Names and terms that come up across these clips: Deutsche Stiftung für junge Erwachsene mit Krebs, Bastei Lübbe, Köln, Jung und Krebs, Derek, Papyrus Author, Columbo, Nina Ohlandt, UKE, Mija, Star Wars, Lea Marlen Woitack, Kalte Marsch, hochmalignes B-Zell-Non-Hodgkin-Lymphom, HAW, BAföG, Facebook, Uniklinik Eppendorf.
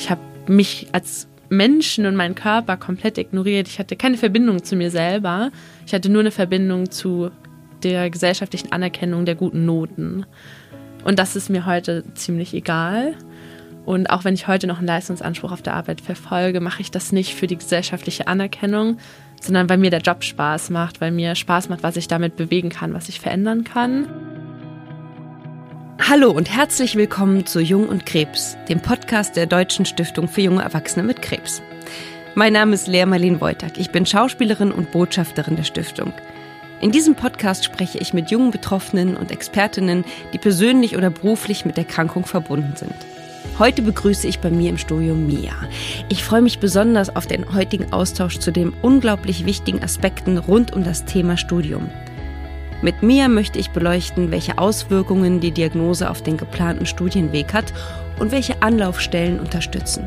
Ich habe mich als Menschen und meinen Körper komplett ignoriert. Ich hatte keine Verbindung zu mir selber. Ich hatte nur eine Verbindung zu der gesellschaftlichen Anerkennung der guten Noten. Und das ist mir heute ziemlich egal. Und auch wenn ich heute noch einen Leistungsanspruch auf der Arbeit verfolge, mache ich das nicht für die gesellschaftliche Anerkennung, sondern weil mir der Job Spaß macht, weil mir Spaß macht, was ich damit bewegen kann, was ich verändern kann. Hallo und herzlich willkommen zu Jung und Krebs, dem Podcast der Deutschen Stiftung für junge Erwachsene mit Krebs. Mein Name ist Lea Marlen Woitack. Ich bin Schauspielerin und Botschafterin der Stiftung. In diesem Podcast spreche ich mit jungen Betroffenen und Expertinnen, die persönlich oder beruflich mit der Erkrankung verbunden sind. Heute begrüße ich bei mir im Studio Mia. Ich freue mich besonders auf den heutigen Austausch zu den unglaublich wichtigen Aspekten rund um das Thema Studium. Mit Mia möchte ich beleuchten, welche Auswirkungen die Diagnose auf den geplanten Studienweg hat und welche Anlaufstellen unterstützen.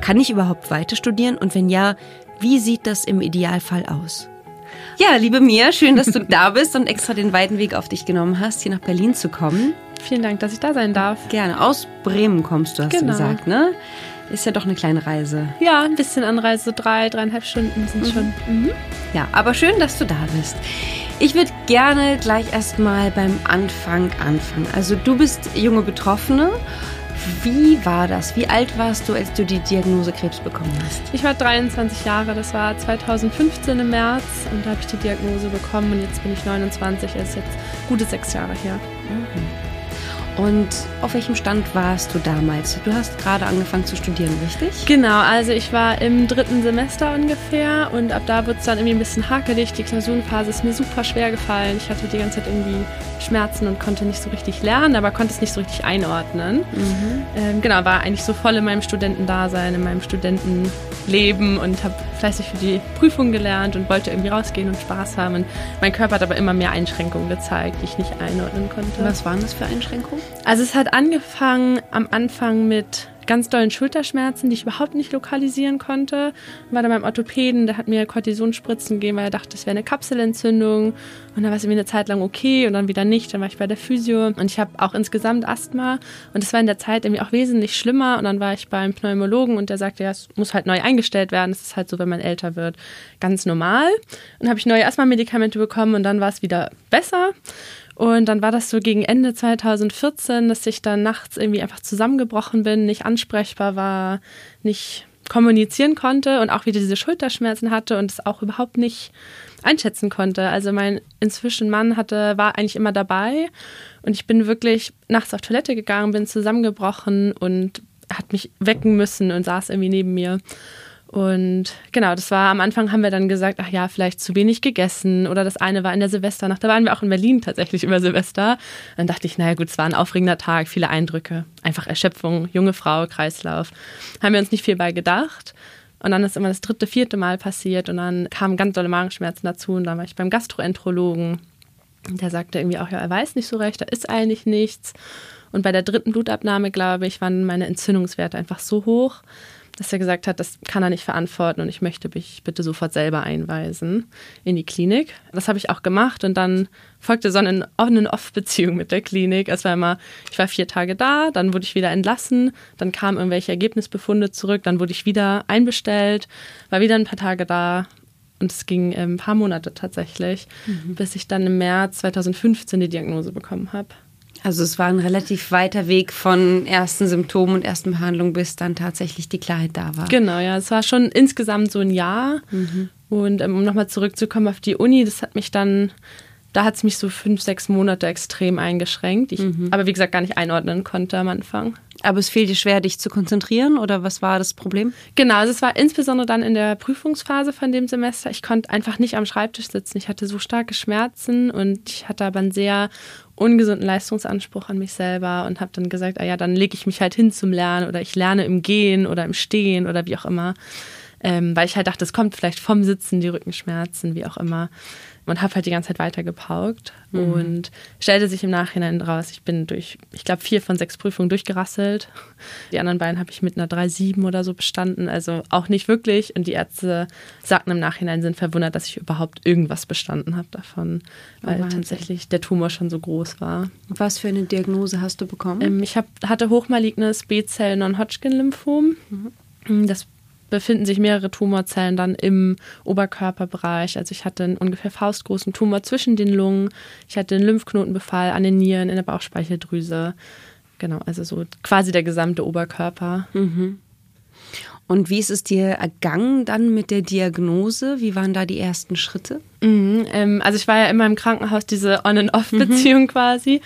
Kann ich überhaupt weiter studieren und wenn ja, wie sieht das im Idealfall aus? Ja, liebe Mia, schön, dass du da bist und extra den weiten Weg auf dich genommen hast, hier nach Berlin zu kommen. Vielen Dank, dass ich da sein darf. Gerne. Aus Bremen kommst du, hast du gesagt, ne? Ist ja doch eine kleine Reise. Ja, ein bisschen Anreise, so 3,5 Stunden sind schon. Mhm. Ja, aber schön, dass du da bist. Ich würde gerne gleich erstmal beim Anfang anfangen. Also du bist junge Betroffene. Wie war das? Wie alt warst du, als du die Diagnose Krebs bekommen hast? Ich war 23 Jahre, das war 2015 im März und da habe ich die Diagnose bekommen und jetzt bin ich 29, das ist jetzt gute 6 Jahre her. Mhm. Und auf welchem Stand warst du damals? Du hast gerade angefangen zu studieren, richtig? Genau, also ich war im 3. Semester ungefähr und ab da wird es dann irgendwie ein bisschen hakelig. Die Klausurenphase ist mir super schwer gefallen. Ich hatte die ganze Zeit irgendwie Schmerzen und konnte nicht so richtig lernen, aber konnte es nicht so richtig einordnen. Mhm. Genau, war eigentlich so voll in meinem Studentendasein, in meinem Studentenleben und habe fleißig für die Prüfung gelernt und wollte irgendwie rausgehen und Spaß haben. Und mein Körper hat aber immer mehr Einschränkungen gezeigt, die ich nicht einordnen konnte. Was waren das für Einschränkungen? Also es hat angefangen am Anfang mit ganz dollen Schulterschmerzen, die ich überhaupt nicht lokalisieren konnte. War dann beim Orthopäden, der hat mir Kortisonspritzen gegeben, weil er dachte, das wäre eine Kapselentzündung. Und dann war es irgendwie eine Zeit lang okay und dann wieder nicht. Dann war ich bei der Physio und ich habe auch insgesamt Asthma. Und das war in der Zeit irgendwie auch wesentlich schlimmer. Und dann war ich beim Pneumologen und der sagte, ja, es muss halt neu eingestellt werden. Das ist halt so, wenn man älter wird, ganz normal. Und dann habe ich neue Asthma-Medikamente bekommen und dann war es wieder besser. Und dann war das so gegen Ende 2014, dass ich dann nachts irgendwie einfach zusammengebrochen bin, nicht ansprechbar war, nicht kommunizieren konnte und auch wieder diese Schulterschmerzen hatte und es auch überhaupt nicht einschätzen konnte. Also mein inzwischen Mann war eigentlich immer dabei und ich bin wirklich nachts auf Toilette gegangen, bin zusammengebrochen und hat mich wecken müssen und saß irgendwie neben mir. Und genau, das war am Anfang, haben wir dann gesagt, ach ja, vielleicht zu wenig gegessen oder das eine war in der Silvesternacht, da waren wir auch in Berlin tatsächlich über Silvester. Dann dachte ich, naja gut, es war ein aufregender Tag, viele Eindrücke, einfach Erschöpfung, junge Frau, Kreislauf, haben wir uns nicht viel bei gedacht. Und dann ist immer das 3., 4. Mal passiert und dann kamen ganz dolle Magenschmerzen dazu und dann war ich beim Gastroenterologen. Der sagte irgendwie auch, ja, er weiß nicht so recht, da ist eigentlich nichts. Und bei der 3. Blutabnahme, glaube ich, waren meine Entzündungswerte einfach so hoch, dass er gesagt hat, das kann er nicht verantworten und ich möchte mich bitte sofort selber einweisen in die Klinik. Das habe ich auch gemacht und dann folgte so eine On-and-Off-Beziehung mit der Klinik. Es war immer, ich war 4 Tage da, dann wurde ich wieder entlassen, dann kamen irgendwelche Ergebnisbefunde zurück, dann wurde ich wieder einbestellt, war wieder ein paar Tage da und es ging ein paar Monate tatsächlich, bis ich dann im März 2015 die Diagnose bekommen habe. Also es war ein relativ weiter Weg von ersten Symptomen und ersten Behandlungen, bis dann tatsächlich die Klarheit da war. Genau, ja. Es war schon insgesamt so ein Jahr. Mhm. Und um nochmal zurückzukommen auf die Uni, das hat mich dann, da hat es mich so 5, 6 Monate extrem eingeschränkt, die ich aber wie gesagt gar nicht einordnen konnte am Anfang. Aber es fiel dir schwer, dich zu konzentrieren oder was war das Problem? Genau, also es war insbesondere dann in der Prüfungsphase von dem Semester. Ich konnte einfach nicht am Schreibtisch sitzen. Ich hatte so starke Schmerzen und ich hatte aber einen sehr ungesunden Leistungsanspruch an mich selber und habe dann gesagt, ah ja, dann lege ich mich halt hin zum Lernen oder ich lerne im Gehen oder im Stehen oder wie auch immer. weil ich halt dachte, es kommt vielleicht vom Sitzen, die Rückenschmerzen, wie auch immer. Und habe halt die ganze Zeit weiter gepaukt und stellte sich im Nachhinein raus, ich bin durch, ich glaube, 4 von 6 Prüfungen durchgerasselt. Die anderen beiden habe ich mit einer 3,7 oder so bestanden, also auch nicht wirklich. Und die Ärzte sagten im Nachhinein, sind verwundert, dass ich überhaupt irgendwas bestanden habe davon, weil tatsächlich der Tumor schon so groß war. Was für eine Diagnose hast du bekommen? Ich hatte hochmalignes B-Zell-Non-Hodgkin-Lymphom. Das befinden sich mehrere Tumorzellen dann im Oberkörperbereich. Also ich hatte einen ungefähr faustgroßen Tumor zwischen den Lungen. Ich hatte einen Lymphknotenbefall an den Nieren, in der Bauchspeicheldrüse. Genau, also so quasi der gesamte Oberkörper. Mhm. Und wie ist es dir ergangen dann mit der Diagnose? Wie waren da die ersten Schritte? Also ich war ja immer im Krankenhaus, diese On-and-Off-Beziehung quasi.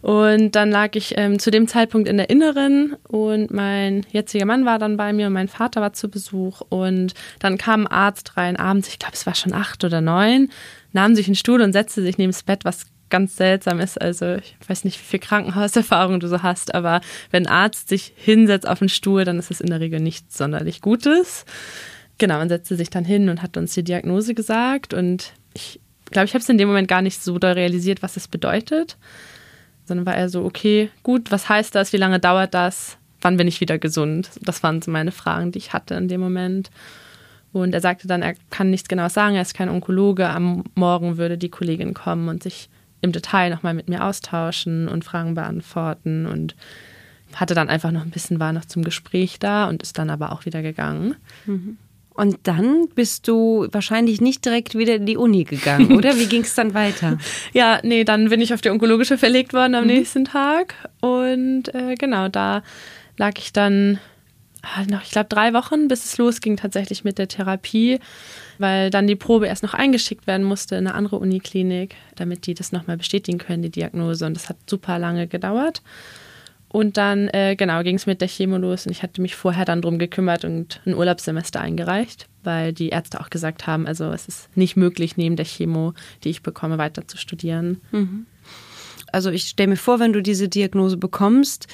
Und dann lag ich zu dem Zeitpunkt in der Inneren und mein jetziger Mann war dann bei mir und mein Vater war zu Besuch. Und dann kam ein Arzt rein abends, ich glaube es war schon 8 oder 9, nahm sich einen Stuhl und setzte sich neben das Bett, was ganz seltsam ist. Also ich weiß nicht, wie viel Krankenhauserfahrung du so hast, aber wenn ein Arzt sich hinsetzt auf den Stuhl, dann ist es in der Regel nichts sonderlich Gutes. Genau, man setzte sich dann hin und hat uns die Diagnose gesagt und ich glaube, ich habe es in dem Moment gar nicht so doll realisiert, was es bedeutet, sondern war eher so, okay, gut, was heißt das, wie lange dauert das, wann bin ich wieder gesund? Das waren so meine Fragen, die ich hatte in dem Moment. Und er sagte dann, er kann nichts Genaues sagen, er ist kein Onkologe, am Morgen würde die Kollegin kommen und sich im Detail nochmal mit mir austauschen und Fragen beantworten und hatte dann einfach noch ein bisschen, war noch zum Gespräch da und ist dann aber auch wieder gegangen. Und dann bist du wahrscheinlich nicht direkt wieder in die Uni gegangen, oder? Wie ging es dann weiter? Ja, nee, dann bin ich auf die onkologische verlegt worden am nächsten Tag und genau, da lag ich dann noch, ich glaube, 3 Wochen, bis es losging tatsächlich mit der Therapie, weil dann die Probe erst noch eingeschickt werden musste in eine andere Uniklinik, damit die das nochmal bestätigen können, die Diagnose. Und das hat super lange gedauert. Und dann, genau, ging es mit der Chemo los und ich hatte mich vorher dann drum gekümmert und ein Urlaubssemester eingereicht, weil die Ärzte auch gesagt haben, also es ist nicht möglich, neben der Chemo, die ich bekomme, weiter zu studieren. Also ich stelle mir vor, wenn du diese Diagnose bekommst,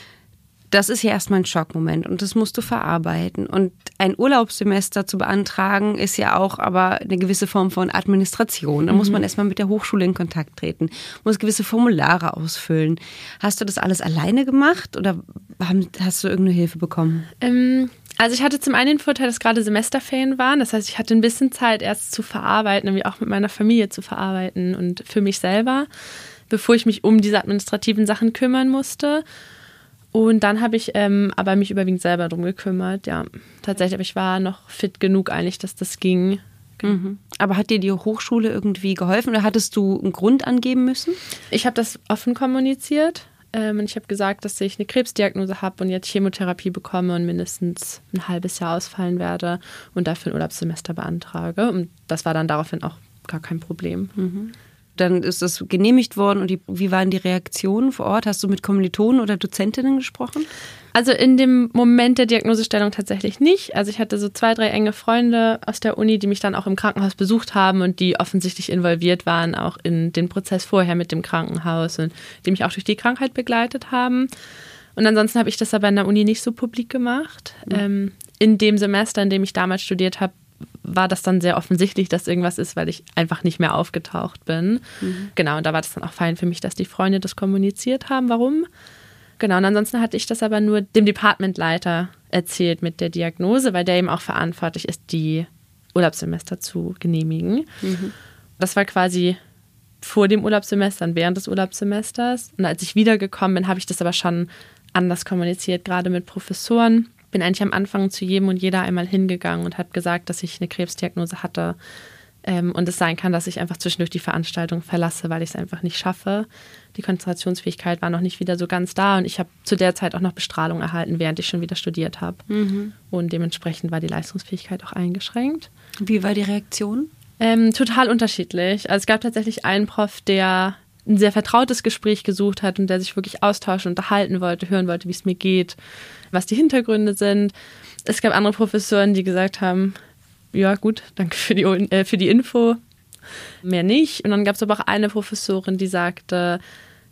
das ist ja erstmal ein Schockmoment und das musst du verarbeiten. Und ein Urlaubssemester zu beantragen ist ja auch aber eine gewisse Form von Administration. Da muss man erstmal mit der Hochschule in Kontakt treten, muss gewisse Formulare ausfüllen. Hast du das alles alleine gemacht oder hast du irgendeine Hilfe bekommen? Also ich hatte zum einen den Vorteil, dass gerade Semesterferien waren. Das heißt, ich hatte ein bisschen Zeit erst zu verarbeiten, irgendwie auch mit meiner Familie zu verarbeiten und für mich selber, bevor ich mich um diese administrativen Sachen kümmern musste. Und dann habe ich aber mich überwiegend selber drum gekümmert, ja. Tatsächlich, aber ich war noch fit genug eigentlich, dass das ging. Aber hat dir die Hochschule irgendwie geholfen oder hattest du einen Grund angeben müssen? Ich habe das offen kommuniziert und ich habe gesagt, dass ich eine Krebsdiagnose habe und jetzt Chemotherapie bekomme und mindestens ein halbes Jahr ausfallen werde und dafür ein Urlaubssemester beantrage. Und das war dann daraufhin auch gar kein Problem. Dann ist das genehmigt worden und wie waren die Reaktionen vor Ort? Hast du mit Kommilitonen oder Dozentinnen gesprochen? Also in dem Moment der Diagnosestellung tatsächlich nicht. Also ich hatte so 2, 3 enge Freunde aus der Uni, die mich dann auch im Krankenhaus besucht haben und die offensichtlich involviert waren, auch in den Prozess vorher mit dem Krankenhaus und die mich auch durch die Krankheit begleitet haben. Und ansonsten habe ich das aber in der Uni nicht so publik gemacht. In dem Semester, in dem ich damals studiert habe, war das dann sehr offensichtlich, dass irgendwas ist, weil ich einfach nicht mehr aufgetaucht bin. Genau, und da war das dann auch fein für mich, dass die Freunde das kommuniziert haben, warum. Genau, und ansonsten hatte ich das aber nur dem Departmentleiter erzählt mit der Diagnose, weil der eben auch verantwortlich ist, die Urlaubssemester zu genehmigen. Das war quasi vor dem Urlaubssemester und während des Urlaubssemesters. Und als ich wiedergekommen bin, habe ich das aber schon anders kommuniziert, gerade mit Professoren. Bin eigentlich am Anfang zu jedem und jeder einmal hingegangen und habe gesagt, dass ich eine Krebsdiagnose hatte und es sein kann, dass ich einfach zwischendurch die Veranstaltung verlasse, weil ich es einfach nicht schaffe. Die Konzentrationsfähigkeit war noch nicht wieder so ganz da und ich habe zu der Zeit auch noch Bestrahlung erhalten, während ich schon wieder studiert habe. Und dementsprechend war die Leistungsfähigkeit auch eingeschränkt. Wie war die Reaktion? Total unterschiedlich. Also es gab tatsächlich einen Prof, der ein sehr vertrautes Gespräch gesucht hat und der sich wirklich austauschen, unterhalten wollte, hören wollte, wie es mir geht, was die Hintergründe sind. Es gab andere Professoren, die gesagt haben, ja gut, danke für die Info, mehr nicht. Und dann gab es aber auch eine Professorin, die sagte,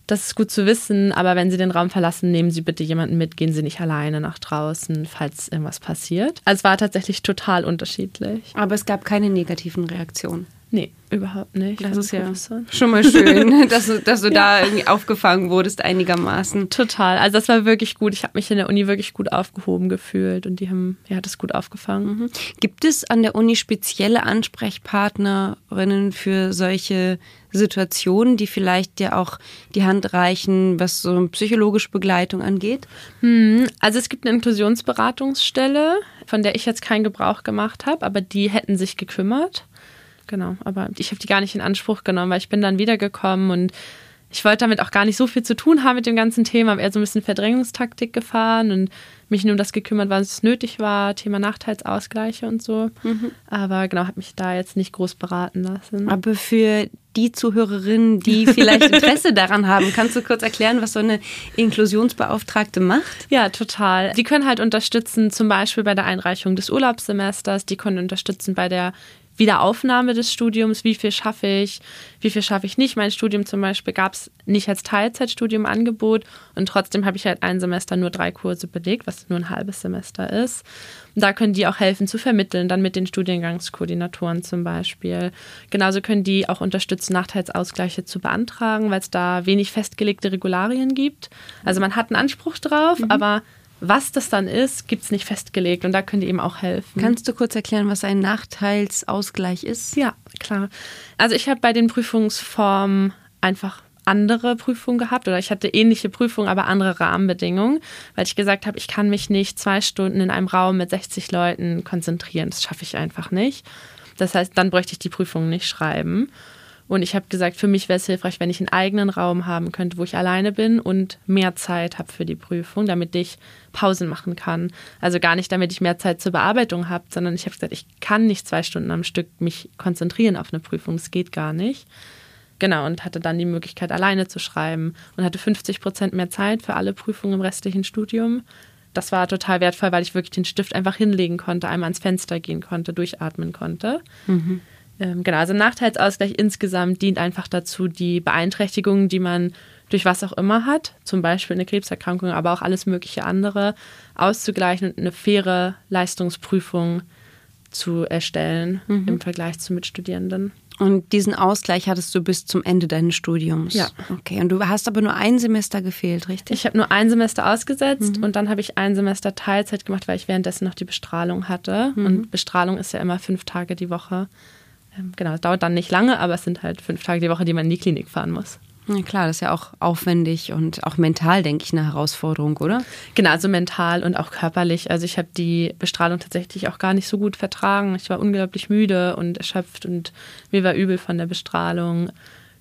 Das ist gut zu wissen, aber wenn Sie den Raum verlassen, nehmen Sie bitte jemanden mit, gehen Sie nicht alleine nach draußen, falls irgendwas passiert. Also es war tatsächlich total unterschiedlich. Aber es gab keine negativen Reaktionen? Nee, überhaupt nicht. Das ist ja schon mal schön, dass du da irgendwie aufgefangen wurdest einigermaßen. Total, also das war wirklich gut. Ich habe mich in der Uni wirklich gut aufgehoben gefühlt und die haben das gut aufgefangen. Mhm. Gibt es an der Uni spezielle Ansprechpartnerinnen für solche Situationen, die vielleicht dir auch die Hand reichen, was so psychologische Begleitung angeht? Also es gibt eine Inklusionsberatungsstelle, von der ich jetzt keinen Gebrauch gemacht habe, aber die hätten sich gekümmert. Genau, aber ich habe die gar nicht in Anspruch genommen, weil ich bin dann wiedergekommen und ich wollte damit auch gar nicht so viel zu tun haben mit dem ganzen Thema, habe eher so ein bisschen Verdrängungstaktik gefahren und mich nur um das gekümmert, was nötig war, Thema Nachteilsausgleiche und so. Mhm. Aber genau, habe mich da jetzt nicht groß beraten lassen. Aber für die Zuhörerinnen, die vielleicht Interesse daran haben, kannst du kurz erklären, was so eine Inklusionsbeauftragte macht? Ja, total. Die können halt unterstützen, zum Beispiel bei der Einreichung des Urlaubssemesters, die können unterstützen bei der Wiederaufnahme des Studiums, wie viel schaffe ich nicht. Mein Studium zum Beispiel gab es nicht als Teilzeitstudium Angebot und trotzdem habe ich halt ein Semester nur 3 Kurse belegt, was nur ein halbes Semester ist. Und da können die auch helfen zu vermitteln, dann mit den Studiengangskoordinatoren zum Beispiel. Genauso können die auch unterstützen, Nachteilsausgleiche zu beantragen, weil es da wenig festgelegte Regularien gibt. Also man hat einen Anspruch drauf, aber was das dann ist, gibt es nicht festgelegt und da könnt ihr eben auch helfen. Kannst du kurz erklären, was ein Nachteilsausgleich ist? Ja, klar. Also ich habe bei den Prüfungsformen einfach andere Prüfungen gehabt oder ich hatte ähnliche Prüfungen, aber andere Rahmenbedingungen, weil ich gesagt habe, ich kann mich nicht 2 Stunden in einem Raum mit 60 Leuten konzentrieren. Das schaffe ich einfach nicht. Das heißt, dann bräuchte ich die Prüfung nicht schreiben. Und ich habe gesagt, für mich wäre es hilfreich, wenn ich einen eigenen Raum haben könnte, wo ich alleine bin und mehr Zeit habe für die Prüfung, damit ich Pausen machen kann. Also gar nicht, damit ich mehr Zeit zur Bearbeitung habe, sondern ich habe gesagt, ich kann nicht 2 Stunden am Stück mich konzentrieren auf eine Prüfung. Es geht gar nicht. Genau, und hatte dann die Möglichkeit, alleine zu schreiben und hatte 50% mehr Zeit für alle Prüfungen im restlichen Studium. Das war total wertvoll, weil ich wirklich den Stift einfach hinlegen konnte, einmal ans Fenster gehen konnte, durchatmen konnte. Mhm. Genau, also Nachteilsausgleich insgesamt dient einfach dazu, die Beeinträchtigungen, die man durch was auch immer hat, zum Beispiel eine Krebserkrankung, aber auch alles mögliche andere, auszugleichen und eine faire Leistungsprüfung zu erstellen im Vergleich zu Mitstudierenden. Und diesen Ausgleich hattest du bis zum Ende deines Studiums? Ja. Okay, und du hast aber nur ein Semester gefehlt, richtig? Ich habe nur ein Semester ausgesetzt und dann habe ich ein Semester Teilzeit gemacht, weil ich währenddessen noch die Bestrahlung hatte. Und Bestrahlung ist ja immer 5 Tage die Woche. Genau, es dauert dann nicht lange, aber es sind halt 5 Tage die Woche, die man in die Klinik fahren muss. Ja klar, das ist ja auch aufwendig und auch mental, denke ich, eine Herausforderung, oder? Genau, also mental und auch körperlich. Also ich habe die Bestrahlung tatsächlich auch gar nicht so gut vertragen. Ich war unglaublich müde und erschöpft und mir war übel von der Bestrahlung.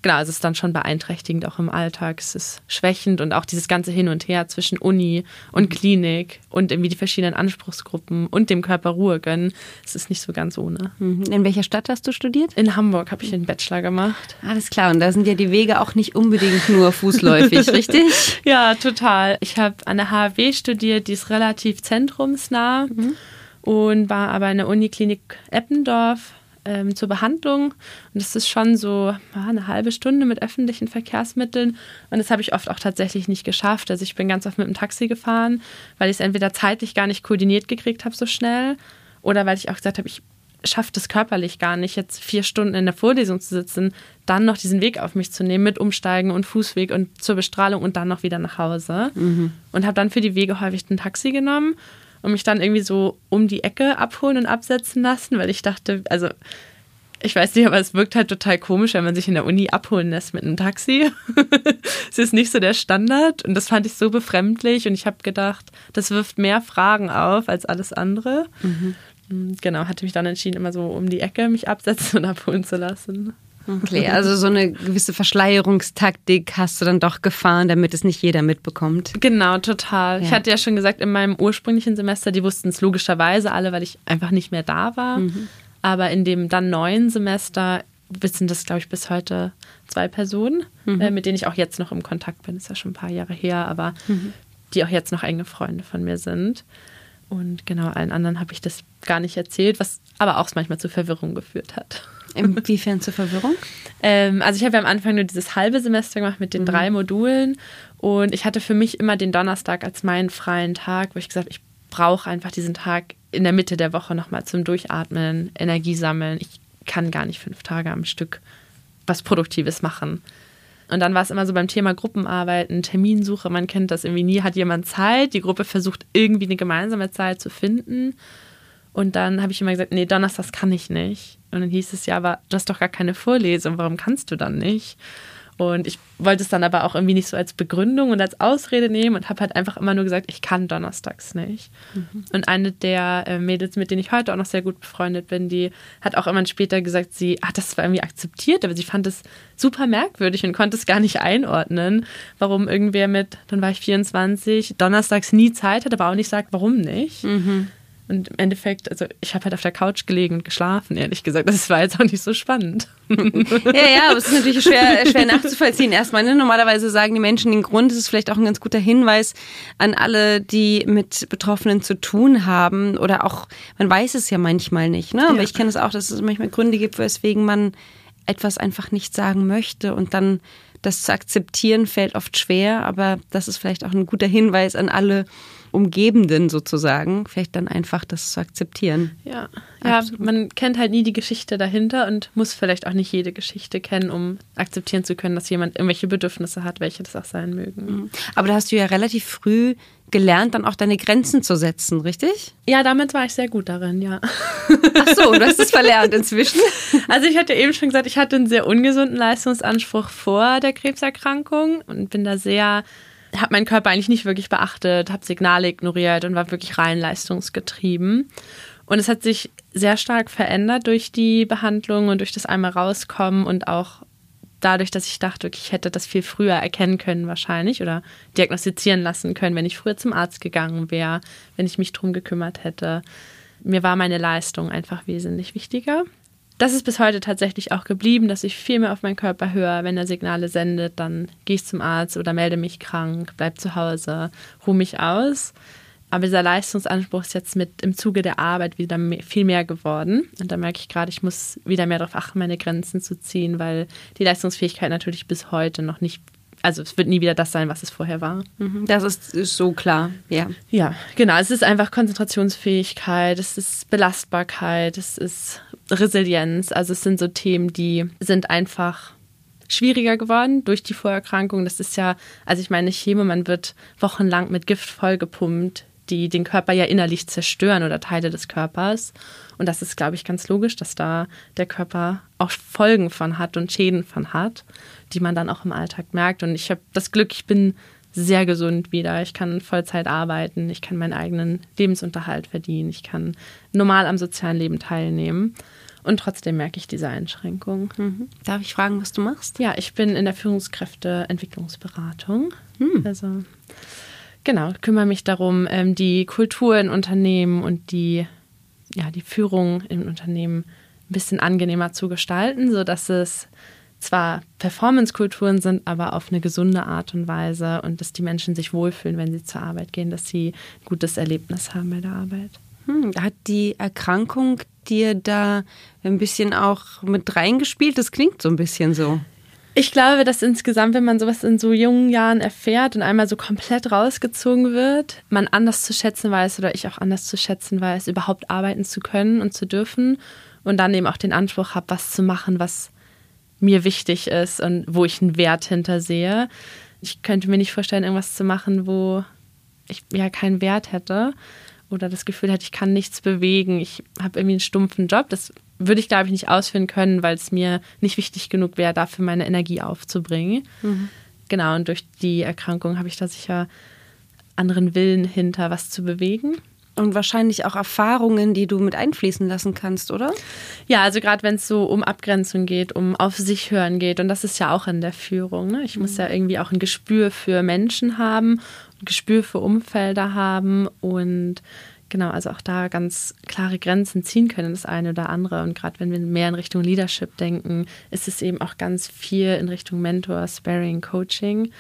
Genau, also es ist dann schon beeinträchtigend, auch im Alltag. Es ist schwächend und auch dieses ganze Hin und Her zwischen Uni und Klinik und irgendwie die verschiedenen Anspruchsgruppen und dem Körper Ruhe gönnen. Es ist nicht so ganz ohne. In welcher Stadt hast du studiert? In Hamburg habe ich den Bachelor gemacht. Alles klar, und da sind ja die Wege auch nicht unbedingt nur fußläufig, richtig? Ja, total. Ich habe an der HAW studiert, die ist relativ zentrumsnah und war aber in der Uniklinik Eppendorf zur Behandlung. Und das ist schon so eine halbe Stunde mit öffentlichen Verkehrsmitteln. Und das habe ich oft auch tatsächlich nicht geschafft. Also ich bin ganz oft mit dem Taxi gefahren, weil ich es entweder zeitlich gar nicht koordiniert gekriegt habe so schnell oder weil ich auch gesagt habe, ich schaffe das körperlich gar nicht, jetzt 4 Stunden in der Vorlesung zu sitzen, dann noch diesen Weg auf mich zu nehmen mit Umsteigen und Fußweg und zur Bestrahlung und dann noch wieder nach Hause. Und habe dann für die Wege häufig ein Taxi genommen und mich dann irgendwie so um die Ecke abholen und absetzen lassen, weil ich dachte, also ich weiß nicht, aber es wirkt halt total komisch, wenn man sich in der Uni abholen lässt mit einem Taxi. Es ist nicht so der Standard und das fand ich so befremdlich und ich habe gedacht, das wirft mehr Fragen auf als alles andere. Genau, hatte mich dann entschieden, immer so um die Ecke mich absetzen und abholen zu lassen. Okay, also so eine gewisse Verschleierungstaktik hast du dann doch gefahren, damit es nicht jeder mitbekommt. Genau, total. Ja. Ich hatte ja schon gesagt, in meinem ursprünglichen Semester, die wussten es logischerweise alle, weil ich einfach nicht mehr da war. Aber in dem dann neuen Semester wissen das, glaube ich, bis heute 2 Personen, mit denen ich auch jetzt noch im Kontakt bin. Das ist ja schon ein paar Jahre her, aber die auch jetzt noch enge Freunde von mir sind. Und genau, allen anderen habe ich das gar nicht erzählt, was aber auch manchmal zu Verwirrung geführt hat. Inwiefern zur Verwirrung? Also ich habe ja am Anfang nur dieses halbe Semester gemacht mit den 3 Modulen und ich hatte für mich immer den Donnerstag als meinen freien Tag, wo ich gesagt habe, ich brauche einfach diesen Tag in der Mitte der Woche nochmal zum Durchatmen, Energie sammeln. Ich kann gar nicht 5 Tage am Stück was Produktives machen. Und dann war es immer so beim Thema Gruppenarbeiten, Terminsuche, man kennt das irgendwie, nie hat jemand Zeit, die Gruppe versucht irgendwie eine gemeinsame Zeit zu finden. Und dann habe ich immer gesagt, nee, Donnerstags kann ich nicht. Und dann hieß es ja, aber du hast doch gar keine Vorlesung, warum kannst du dann nicht? Und ich wollte es dann aber auch irgendwie nicht so als Begründung und als Ausrede nehmen und habe halt einfach immer nur gesagt, ich kann donnerstags nicht. Mhm. Und eine der Mädels, mit denen ich heute auch noch sehr gut befreundet bin, die hat auch immer später gesagt, sie hat das zwar irgendwie akzeptiert, aber sie fand es super merkwürdig und konnte es gar nicht einordnen, warum irgendwer mit, dann war ich 24, donnerstags nie Zeit hat, aber auch nicht sagt, warum nicht. Mhm. Und im Endeffekt, also ich habe halt auf der Couch gelegen und geschlafen, ehrlich gesagt. Das war jetzt auch nicht so spannend. Ja, aber es ist natürlich schwer nachzuvollziehen. Erstmal, ne? Normalerweise sagen die Menschen den Grund, es ist vielleicht auch ein ganz guter Hinweis an alle, die mit Betroffenen zu tun haben. Oder auch, man weiß es ja manchmal nicht, ne? Aber ich kenne es auch, dass es manchmal Gründe gibt, weswegen man etwas einfach nicht sagen möchte. Und dann das zu akzeptieren, fällt oft schwer. Aber das ist vielleicht auch ein guter Hinweis an alle Umgebenden sozusagen, vielleicht dann einfach das zu akzeptieren. Ja, man kennt halt nie die Geschichte dahinter und muss vielleicht auch nicht jede Geschichte kennen, um akzeptieren zu können, dass jemand irgendwelche Bedürfnisse hat, welche das auch sein mögen. Aber da hast du ja relativ früh gelernt, dann auch deine Grenzen zu setzen, richtig? Ja, damals war ich sehr gut darin, ja. Ach so, du hast es verlernt inzwischen. Also ich hatte eben schon gesagt, ich hatte einen sehr ungesunden Leistungsanspruch vor der Krebserkrankung und bin da habe meinen Körper eigentlich nicht wirklich beachtet, habe Signale ignoriert und war wirklich rein leistungsgetrieben. Und es hat sich sehr stark verändert durch die Behandlung und durch das einmal rauskommen und auch dadurch, dass ich dachte, ich hätte das viel früher erkennen können wahrscheinlich oder diagnostizieren lassen können, wenn ich früher zum Arzt gegangen wäre, wenn ich mich drum gekümmert hätte. Mir war meine Leistung einfach wesentlich wichtiger. Das ist bis heute tatsächlich auch geblieben, dass ich viel mehr auf meinen Körper höre. Wenn er Signale sendet, dann gehe ich zum Arzt oder melde mich krank, bleib zu Hause, ruhe mich aus. Aber dieser Leistungsanspruch ist jetzt mit im Zuge der Arbeit wieder viel mehr geworden. Und da merke ich gerade, ich muss wieder mehr darauf achten, meine Grenzen zu ziehen, weil die Leistungsfähigkeit natürlich bis heute noch nicht, also es wird nie wieder das sein, was es vorher war. Das ist so klar, ja. Ja, genau. Es ist einfach Konzentrationsfähigkeit, es ist Belastbarkeit, es ist Resilienz. Also es sind so Themen, die sind einfach schwieriger geworden durch die Vorerkrankung. Das ist ja, also ich meine Chemo, man wird wochenlang mit Gift vollgepumpt, die den Körper ja innerlich zerstören oder Teile des Körpers. Und das ist, glaube ich, ganz logisch, dass da der Körper auch Folgen von hat und Schäden von hat, die man dann auch im Alltag merkt. Und ich habe das Glück, ich bin sehr gesund wieder. Ich kann Vollzeit arbeiten, ich kann meinen eigenen Lebensunterhalt verdienen, ich kann normal am sozialen Leben teilnehmen. Und trotzdem merke ich diese Einschränkung. Mhm. Darf ich fragen, was du machst? Ja, ich bin in der Führungskräfteentwicklungsberatung. Also genau, kümmere mich darum, die Kultur in Unternehmen und die Führung im Unternehmen ein bisschen angenehmer zu gestalten, sodass es zwar Performance-Kulturen sind, aber auf eine gesunde Art und Weise und dass die Menschen sich wohlfühlen, wenn sie zur Arbeit gehen, dass sie ein gutes Erlebnis haben bei der Arbeit. Hat die Erkrankung dir da ein bisschen auch mit reingespielt? Das klingt so ein bisschen so. Ich glaube, dass insgesamt, wenn man sowas in so jungen Jahren erfährt und einmal so komplett rausgezogen wird, man anders zu schätzen weiß oder ich auch anders zu schätzen weiß, überhaupt arbeiten zu können und zu dürfen und dann eben auch den Anspruch habe, was zu machen, was mir wichtig ist und wo ich einen Wert hintersehe. Ich könnte mir nicht vorstellen, irgendwas zu machen, wo ich ja keinen Wert hätte oder das Gefühl hätte, ich kann nichts bewegen. Ich habe irgendwie einen stumpfen Job. Das würde ich, glaube ich, nicht ausführen können, weil es mir nicht wichtig genug wäre, dafür meine Energie aufzubringen. Mhm. Genau, und durch die Erkrankung habe ich da sicher anderen Willen hinter, was zu bewegen. Und wahrscheinlich auch Erfahrungen, die du mit einfließen lassen kannst, oder? Ja, also gerade wenn es so um Abgrenzung geht, um auf sich hören geht. Und das ist ja auch in der Führung, ne? Ich muss ja irgendwie auch ein Gespür für Menschen haben, ein Gespür für Umfelder haben und genau, also auch da ganz klare Grenzen ziehen können, das eine oder andere. Und gerade wenn wir mehr in Richtung Leadership denken, ist es eben auch ganz viel in Richtung Mentor, Sparring, Coaching.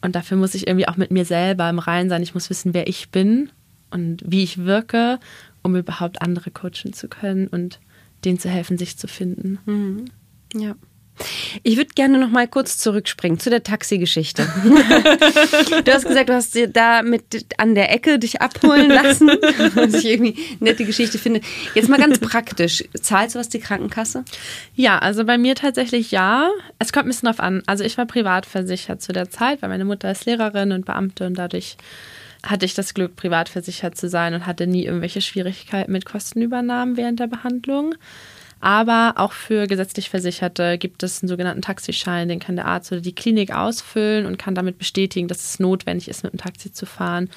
Und dafür muss ich irgendwie auch mit mir selber im Reinen sein. Ich muss wissen, wer ich bin und wie ich wirke, um überhaupt andere coachen zu können und denen zu helfen, sich zu finden. Mhm. Ja. Ich würde gerne noch mal kurz zurückspringen zu der Taxi-Geschichte. Du hast gesagt, du hast dir da mit an der Ecke dich abholen lassen, was ich irgendwie eine nette Geschichte finde. Jetzt mal ganz praktisch. Zahlst du was die Krankenkasse? Ja, also bei mir tatsächlich ja. Es kommt ein bisschen drauf an. Also ich war privat versichert zu der Zeit, weil meine Mutter ist Lehrerin und Beamte und dadurch hatte ich das Glück, privat versichert zu sein und hatte nie irgendwelche Schwierigkeiten mit Kostenübernahmen während der Behandlung. Aber auch für gesetzlich Versicherte gibt es einen sogenannten Taxischein, den kann der Arzt oder die Klinik ausfüllen und kann damit bestätigen, dass es notwendig ist, mit dem Taxi zu fahren.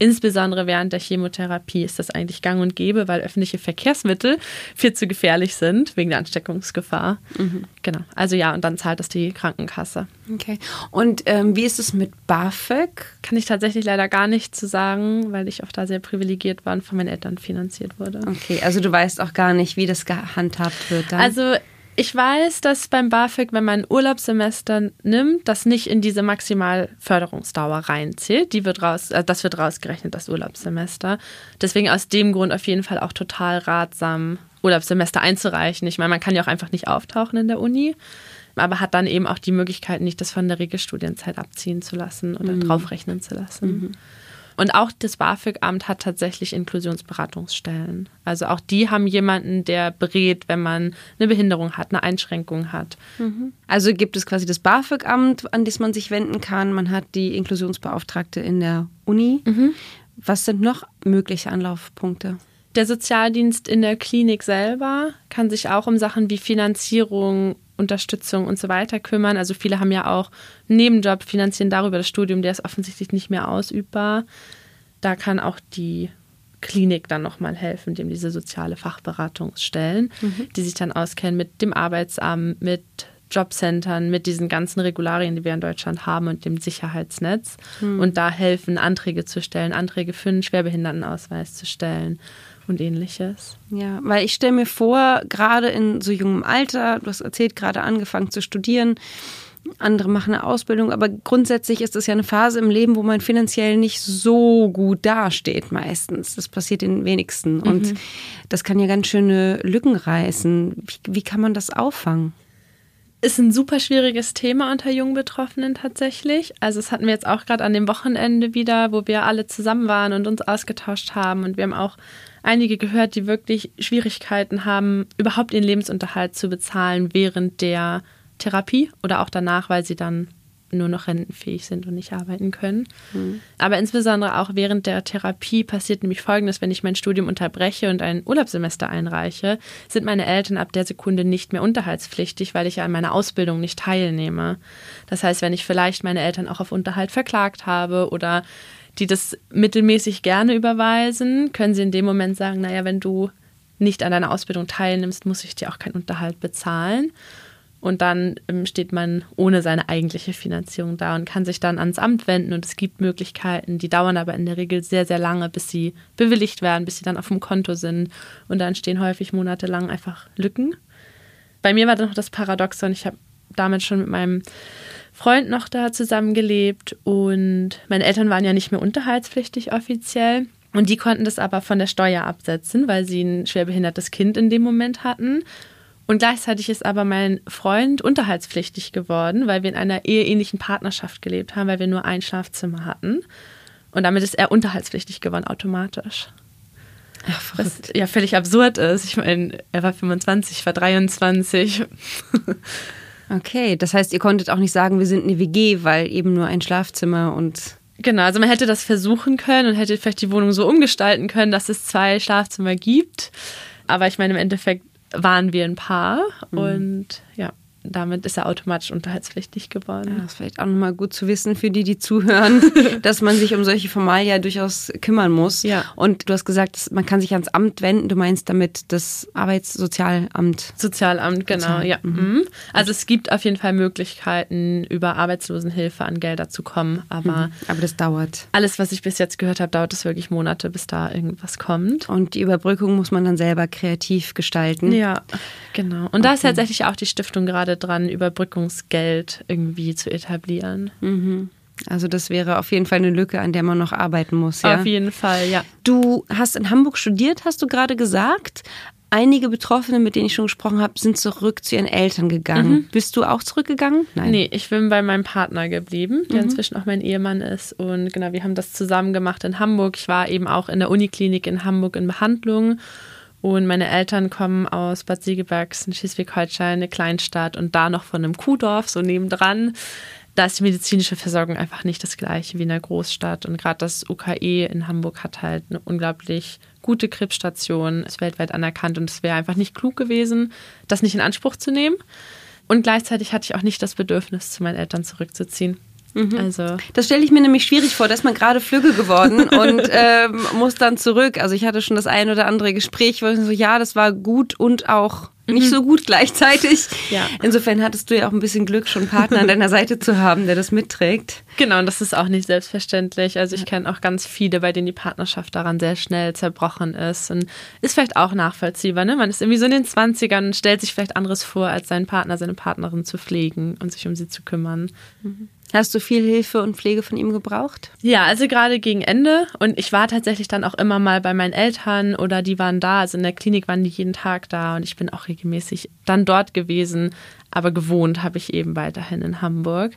Insbesondere während der Chemotherapie ist das eigentlich gang und gäbe, weil öffentliche Verkehrsmittel viel zu gefährlich sind, wegen der Ansteckungsgefahr. Mhm. Genau, also ja, und dann zahlt das die Krankenkasse. Okay, und wie ist es mit BAföG? Kann ich tatsächlich leider gar nicht zu sagen, weil ich auch da sehr privilegiert war und von meinen Eltern finanziert wurde. Okay, also du weißt auch gar nicht, wie das gehandhabt wird dann? Also ich weiß, dass beim BAföG, wenn man ein Urlaubssemester nimmt, das nicht in diese Maximalförderungsdauer reinzählt. Die wird das wird rausgerechnet, das Urlaubssemester. Deswegen aus dem Grund auf jeden Fall auch total ratsam, Urlaubssemester einzureichen. Ich meine, man kann ja auch einfach nicht auftauchen in der Uni, aber hat dann eben auch die Möglichkeit, nicht das von der Regelstudienzeit abziehen zu lassen oder draufrechnen zu lassen. Mhm. Und auch das BAföG-Amt hat tatsächlich Inklusionsberatungsstellen. Also auch die haben jemanden, der berät, wenn man eine Behinderung hat, eine Einschränkung hat. Mhm. Also gibt es quasi das BAföG-Amt, an das man sich wenden kann. Man hat die Inklusionsbeauftragte in der Uni. Mhm. Was sind noch mögliche Anlaufpunkte? Der Sozialdienst in der Klinik selber kann sich auch um Sachen wie Finanzierung, Unterstützung und so weiter kümmern. Also viele haben ja auch einen Nebenjob, finanzieren darüber das Studium, der ist offensichtlich nicht mehr ausübbar. Da kann auch die Klinik dann nochmal helfen, indem diese soziale Fachberatungsstellen, die sich dann auskennen mit dem Arbeitsamt, mit Jobcentern, mit diesen ganzen Regularien, die wir in Deutschland haben und dem Sicherheitsnetz und da helfen, Anträge zu stellen, Anträge für einen Schwerbehindertenausweis zu stellen. Und Ähnliches. Ja, weil ich stelle mir vor, gerade in so jungem Alter, du hast erzählt, gerade angefangen zu studieren, andere machen eine Ausbildung, aber grundsätzlich ist das ja eine Phase im Leben, wo man finanziell nicht so gut dasteht meistens. Das passiert den wenigsten und das kann ja ganz schöne Lücken reißen. Wie kann man das auffangen? Ist ein super schwieriges Thema unter jungen Betroffenen tatsächlich. Also das hatten wir jetzt auch gerade an dem Wochenende wieder, wo wir alle zusammen waren und uns ausgetauscht haben. Und wir haben auch einige gehört, die wirklich Schwierigkeiten haben, überhaupt ihren Lebensunterhalt zu bezahlen während der Therapie oder auch danach, weil sie dann nur noch rentenfähig sind und nicht arbeiten können. Mhm. Aber insbesondere auch während der Therapie passiert nämlich Folgendes: Wenn ich mein Studium unterbreche und ein Urlaubssemester einreiche, sind meine Eltern ab der Sekunde nicht mehr unterhaltspflichtig, weil ich ja an meiner Ausbildung nicht teilnehme. Das heißt, wenn ich vielleicht meine Eltern auch auf Unterhalt verklagt habe oder die das mittelmäßig gerne überweisen, können sie in dem Moment sagen, naja, wenn du nicht an deiner Ausbildung teilnimmst, muss ich dir auch keinen Unterhalt bezahlen. Und dann steht man ohne seine eigentliche Finanzierung da und kann sich dann ans Amt wenden. Und es gibt Möglichkeiten, die dauern aber in der Regel sehr, sehr lange, bis sie bewilligt werden, bis sie dann auf dem Konto sind. Und dann stehen häufig monatelang einfach Lücken. Bei mir war dann noch das Paradoxon, ich habe damals schon mit meinem Freund noch da zusammengelebt und meine Eltern waren ja nicht mehr unterhaltspflichtig offiziell. Und die konnten das aber von der Steuer absetzen, weil sie ein schwerbehindertes Kind in dem Moment hatten. Und gleichzeitig ist aber mein Freund unterhaltspflichtig geworden, weil wir in einer eheähnlichen Partnerschaft gelebt haben, weil wir nur ein Schlafzimmer hatten. Und damit ist er unterhaltspflichtig geworden, automatisch. Ach, verrückt. Was ja völlig absurd ist. Ich meine, er war 25, ich war 23. Okay, das heißt, ihr konntet auch nicht sagen, wir sind eine WG, weil eben nur ein Schlafzimmer und... Genau, also man hätte das versuchen können und hätte vielleicht die Wohnung so umgestalten können, dass es 2 Schlafzimmer gibt. Aber ich meine, im Endeffekt waren wir ein Paar und ja, damit ist er automatisch unterhaltspflichtig geworden. Ja, das ist vielleicht auch nochmal gut zu wissen für die, die zuhören, dass man sich um solche Formalia durchaus kümmern muss. Ja. Und du hast gesagt, man kann sich ans Amt wenden. Du meinst damit das Arbeitssozialamt? Sozialamt, genau. Sozialamt. Ja. Mhm. Also es gibt auf jeden Fall Möglichkeiten, über Arbeitslosenhilfe an Gelder zu kommen. Aber das dauert. Alles, was ich bis jetzt gehört habe, dauert es wirklich Monate, bis da irgendwas kommt. Und die Überbrückung muss man dann selber kreativ gestalten. Ja, genau. Und da ist tatsächlich auch die Stiftung gerade dran, Überbrückungsgeld irgendwie zu etablieren. Mhm. Also das wäre auf jeden Fall eine Lücke, an der man noch arbeiten muss. Ja? Auf jeden Fall, ja. Du hast in Hamburg studiert, hast du gerade gesagt. einige Betroffene, mit denen ich schon gesprochen habe, sind zurück zu ihren Eltern gegangen. Mhm. Bist du auch zurückgegangen? Nein. Nee, ich bin bei meinem Partner geblieben, der inzwischen auch mein Ehemann ist. Und genau, wir haben das zusammen gemacht in Hamburg. Ich war eben auch in der Uniklinik in Hamburg in Behandlung. Und meine Eltern kommen aus Bad Segeberg, Schleswig-Holstein, eine Kleinstadt und da noch von einem Kuhdorf, so nebendran. Da ist die medizinische Versorgung einfach nicht das Gleiche wie in der Großstadt. Und gerade das UKE in Hamburg hat halt eine unglaublich gute Krebsstation, ist weltweit anerkannt. Und es wäre einfach nicht klug gewesen, das nicht in Anspruch zu nehmen. Und gleichzeitig hatte ich auch nicht das Bedürfnis, zu meinen Eltern zurückzuziehen. Mhm. Also. Das stelle ich mir nämlich schwierig vor, da ist man gerade flügge geworden und muss dann zurück. Also ich hatte schon das ein oder andere Gespräch, wo ich so, ja, das war gut und auch nicht so gut gleichzeitig. Ja. Insofern hattest du ja auch ein bisschen Glück, schon einen Partner an deiner Seite zu haben, der das mitträgt. Genau, und das ist auch nicht selbstverständlich. Also ich kenne auch ganz viele, bei denen die Partnerschaft daran sehr schnell zerbrochen ist. Und ist vielleicht auch nachvollziehbar, ne? Man ist irgendwie so in den 20ern und stellt sich vielleicht anderes vor, als seinen Partner, seine Partnerin zu pflegen und sich um sie zu kümmern. Mhm. Hast du viel Hilfe und Pflege von ihm gebraucht? Ja, also gerade gegen Ende. Und ich war tatsächlich dann auch immer mal bei meinen Eltern oder die waren da. Also in der Klinik waren die jeden Tag da und ich bin auch regelmäßig dann dort gewesen. Aber gewohnt habe ich eben weiterhin in Hamburg.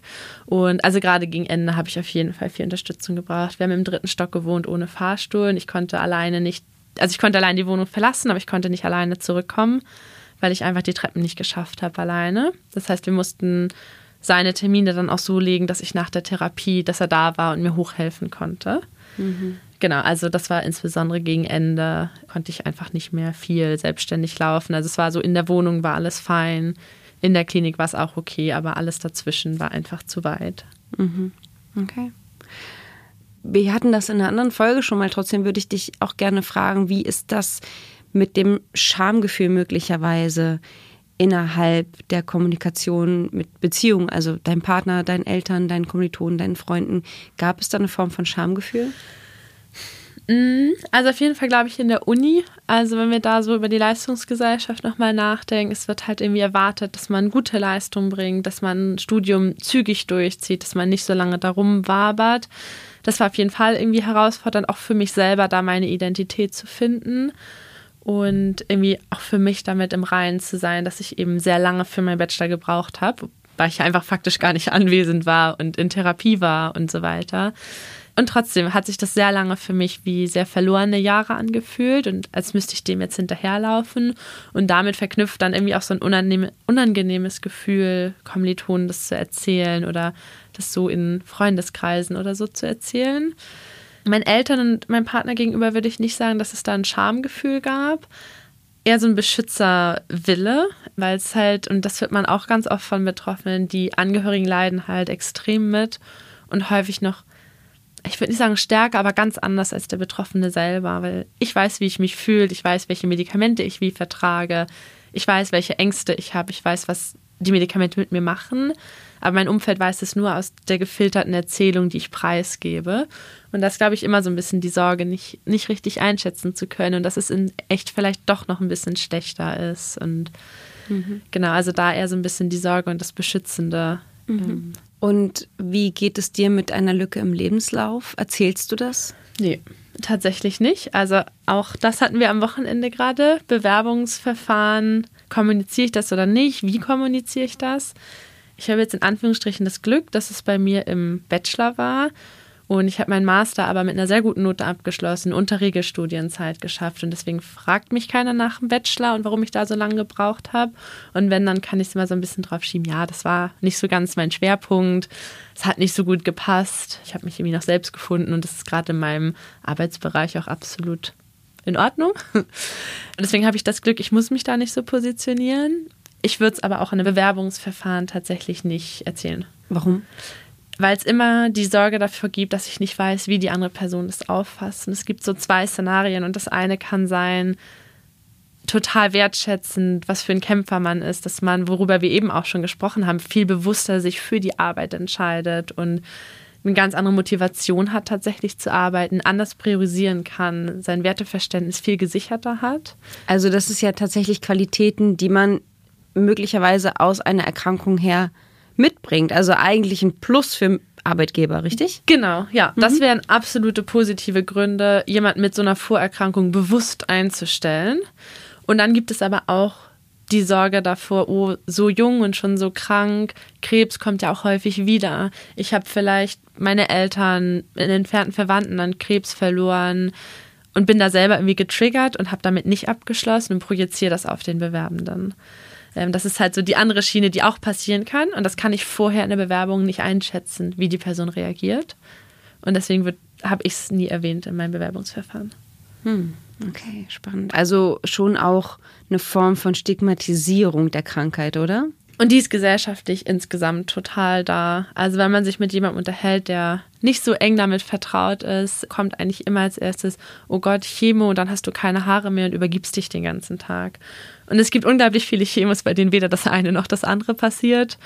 Und also gerade gegen Ende habe ich auf jeden Fall viel Unterstützung gebraucht. Wir haben im 3. Stock gewohnt ohne Fahrstuhl. Und ich konnte alleine nicht, also ich konnte allein die Wohnung verlassen, aber ich konnte nicht alleine zurückkommen, weil ich einfach die Treppen nicht geschafft habe alleine. Das heißt, wir mussten seine Termine dann auch so legen, dass ich nach der Therapie, dass er da war und mir hochhelfen konnte. Mhm. Genau, also das war insbesondere gegen Ende, konnte ich einfach nicht mehr viel selbstständig laufen. Also es war so, in der Wohnung war alles fein, in der Klinik war es auch okay, aber alles dazwischen war einfach zu weit. Mhm. Okay. Wir hatten das in einer anderen Folge schon mal, trotzdem würde ich dich auch gerne fragen, wie ist das mit dem Schamgefühl möglicherweise innerhalb der Kommunikation mit Beziehungen, also deinem Partner, deinen Eltern, deinen Kommilitonen, deinen Freunden, gab es da eine Form von Schamgefühl? Also auf jeden Fall, glaube ich, in der Uni. Also wenn wir da so über die Leistungsgesellschaft nochmal nachdenken, es wird halt irgendwie erwartet, dass man gute Leistung bringt, dass man ein Studium zügig durchzieht, dass man nicht so lange darum wabert. Das war auf jeden Fall irgendwie herausfordernd, auch für mich selber, da meine Identität zu finden. Und irgendwie auch für mich damit im Reinen zu sein, dass ich eben sehr lange für meinen Bachelor gebraucht habe, weil ich einfach faktisch gar nicht anwesend war und in Therapie war und so weiter. Und trotzdem hat sich das sehr lange für mich wie sehr verlorene Jahre angefühlt und als müsste ich dem jetzt hinterherlaufen. Und damit verknüpft dann irgendwie auch so ein unangenehmes Gefühl, Kommilitonen das zu erzählen oder das so in Freundeskreisen oder so zu erzählen. Meinen Eltern und meinem Partner gegenüber würde ich nicht sagen, dass es da ein Schamgefühl gab. Eher so ein Beschützerwille, weil es halt, und das wird man auch ganz oft von Betroffenen, die Angehörigen leiden halt extrem mit und häufig noch, ich würde nicht sagen stärker, aber ganz anders als der Betroffene selber, weil ich weiß, wie ich mich fühle, ich weiß, welche Medikamente ich wie vertrage, ich weiß, welche Ängste ich habe, ich weiß, was die Medikamente mit mir machen. Aber mein Umfeld weiß es nur aus der gefilterten Erzählung, die ich preisgebe. Und das, glaube ich, immer so ein bisschen die Sorge, nicht richtig einschätzen zu können. Und dass es in echt vielleicht doch noch ein bisschen schlechter ist. Und genau, also da eher so ein bisschen die Sorge und das Beschützende. Mhm. Und wie geht es dir mit einer Lücke im Lebenslauf? Erzählst du das? Nee, tatsächlich nicht. Also auch das hatten wir am Wochenende gerade. Bewerbungsverfahren, kommuniziere ich das oder nicht? Wie kommuniziere ich das? Ich habe jetzt in Anführungsstrichen das Glück, dass es bei mir im Bachelor war und ich habe meinen Master aber mit einer sehr guten Note abgeschlossen, unter Regelstudienzeit geschafft und deswegen fragt mich keiner nach dem Bachelor und warum ich da so lange gebraucht habe und wenn, dann kann ich es immer so ein bisschen drauf schieben, ja, das war nicht so ganz mein Schwerpunkt, es hat nicht so gut gepasst, ich habe mich irgendwie noch selbst gefunden und das ist gerade in meinem Arbeitsbereich auch absolut in Ordnung und deswegen habe ich das Glück, ich muss mich da nicht so positionieren. Ich würde es aber auch in einem Bewerbungsverfahren tatsächlich nicht erzählen. Warum? Weil es immer die Sorge dafür gibt, dass ich nicht weiß, wie die andere Person das auffasst. Und es gibt so 2 Szenarien und das eine kann sein, total wertschätzend, was für ein Kämpfer man ist, dass man, worüber wir eben auch schon gesprochen haben, viel bewusster sich für die Arbeit entscheidet und eine ganz andere Motivation hat, tatsächlich zu arbeiten, anders priorisieren kann, sein Werteverständnis viel gesicherter hat. Also das ist ja tatsächlich Qualitäten, die man möglicherweise aus einer Erkrankung her mitbringt. Also eigentlich ein Plus für Arbeitgeber, richtig? Genau, ja. Das wären absolute positive Gründe, jemanden mit so einer Vorerkrankung bewusst einzustellen. Und dann gibt es aber auch die Sorge davor, oh, so jung und schon so krank, Krebs kommt ja auch häufig wieder. Ich habe vielleicht meine Eltern, einen entfernten Verwandten an Krebs verloren und bin da selber irgendwie getriggert und habe damit nicht abgeschlossen und projiziere das auf den Bewerbenden. Das ist halt so die andere Schiene, die auch passieren kann. Und das kann ich vorher in der Bewerbung nicht einschätzen, wie die Person reagiert. Und deswegen habe ich es nie erwähnt in meinem Bewerbungsverfahren. Okay, spannend. Also schon auch eine Form von Stigmatisierung der Krankheit, oder? Und die ist gesellschaftlich insgesamt total da. Also wenn man sich mit jemandem unterhält, der nicht so eng damit vertraut ist, kommt eigentlich immer als erstes, oh Gott, Chemo, dann hast du keine Haare mehr und übergibst dich den ganzen Tag. Und es gibt unglaublich viele Chemos, bei denen weder das eine noch das andere passiert.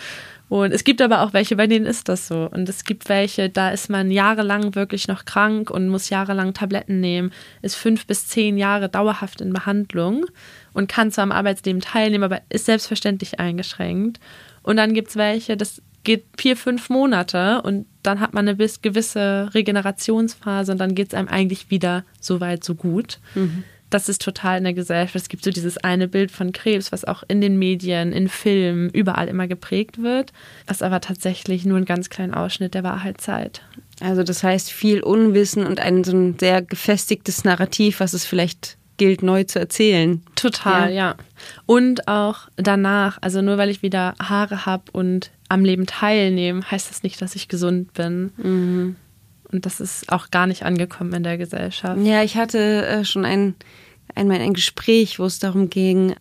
Und es gibt aber auch welche, bei denen ist das so. Und es gibt welche, da ist man jahrelang wirklich noch krank und muss jahrelang Tabletten nehmen, ist 5 bis 10 Jahre dauerhaft in Behandlung und kann zwar am Arbeitsleben teilnehmen, aber ist selbstverständlich eingeschränkt. Und dann gibt es welche, das geht 4, 5 Monate und dann hat man eine gewisse Regenerationsphase und dann geht es einem eigentlich wieder so weit, so gut. Mhm. Das ist total in der Gesellschaft. Es gibt so dieses eine Bild von Krebs, was auch in den Medien, in Filmen, überall immer geprägt wird, was aber tatsächlich nur einen ganz kleinen Ausschnitt der Wahrheit zeigt. Also das heißt viel Unwissen und so ein sehr gefestigtes Narrativ, was es vielleicht gilt, neu zu erzählen. Total, ja. Und auch danach, also nur weil ich wieder Haare habe und am Leben teilnehme, heißt das nicht, dass ich gesund bin. Mhm. Und das ist auch gar nicht angekommen in der Gesellschaft. Ja, ich hatte schon einmal ein Gespräch, wo es darum ging,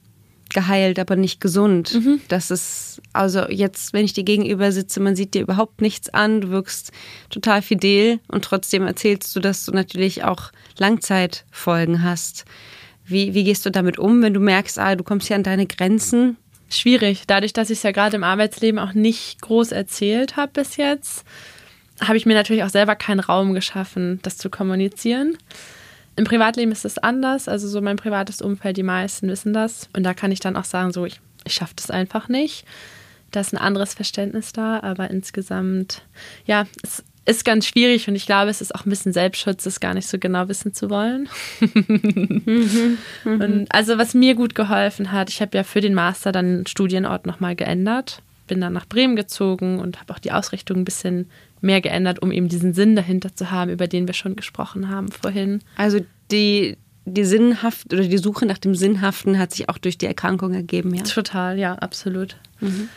geheilt, aber nicht gesund. Mhm. Das ist, also jetzt, wenn ich dir gegenüber sitze, man sieht dir überhaupt nichts an, du wirkst total fidel und trotzdem erzählst du, dass du natürlich auch Langzeitfolgen hast. Wie gehst du damit um, wenn du merkst, du kommst hier an deine Grenzen? Schwierig, dadurch, dass ich es ja gerade im Arbeitsleben auch nicht groß erzählt habe bis jetzt, habe ich mir natürlich auch selber keinen Raum geschaffen, das zu kommunizieren. Im Privatleben ist das anders, also so mein privates Umfeld, die meisten wissen das. Und da kann ich dann auch sagen, so ich schaffe das einfach nicht. Da ist ein anderes Verständnis da, aber insgesamt, ja, es ist ganz schwierig und ich glaube, es ist auch ein bisschen Selbstschutz, es gar nicht so genau wissen zu wollen. Und also was mir gut geholfen hat, ich habe ja für den Master dann den Studienort nochmal geändert, bin dann nach Bremen gezogen und habe auch die Ausrichtung ein bisschen mehr geändert, um eben diesen Sinn dahinter zu haben, über den wir schon gesprochen haben vorhin. Also die Sinnhaft oder die Suche nach dem Sinnhaften hat sich auch durch die Erkrankung ergeben, ja? Total, ja, absolut. Mhm.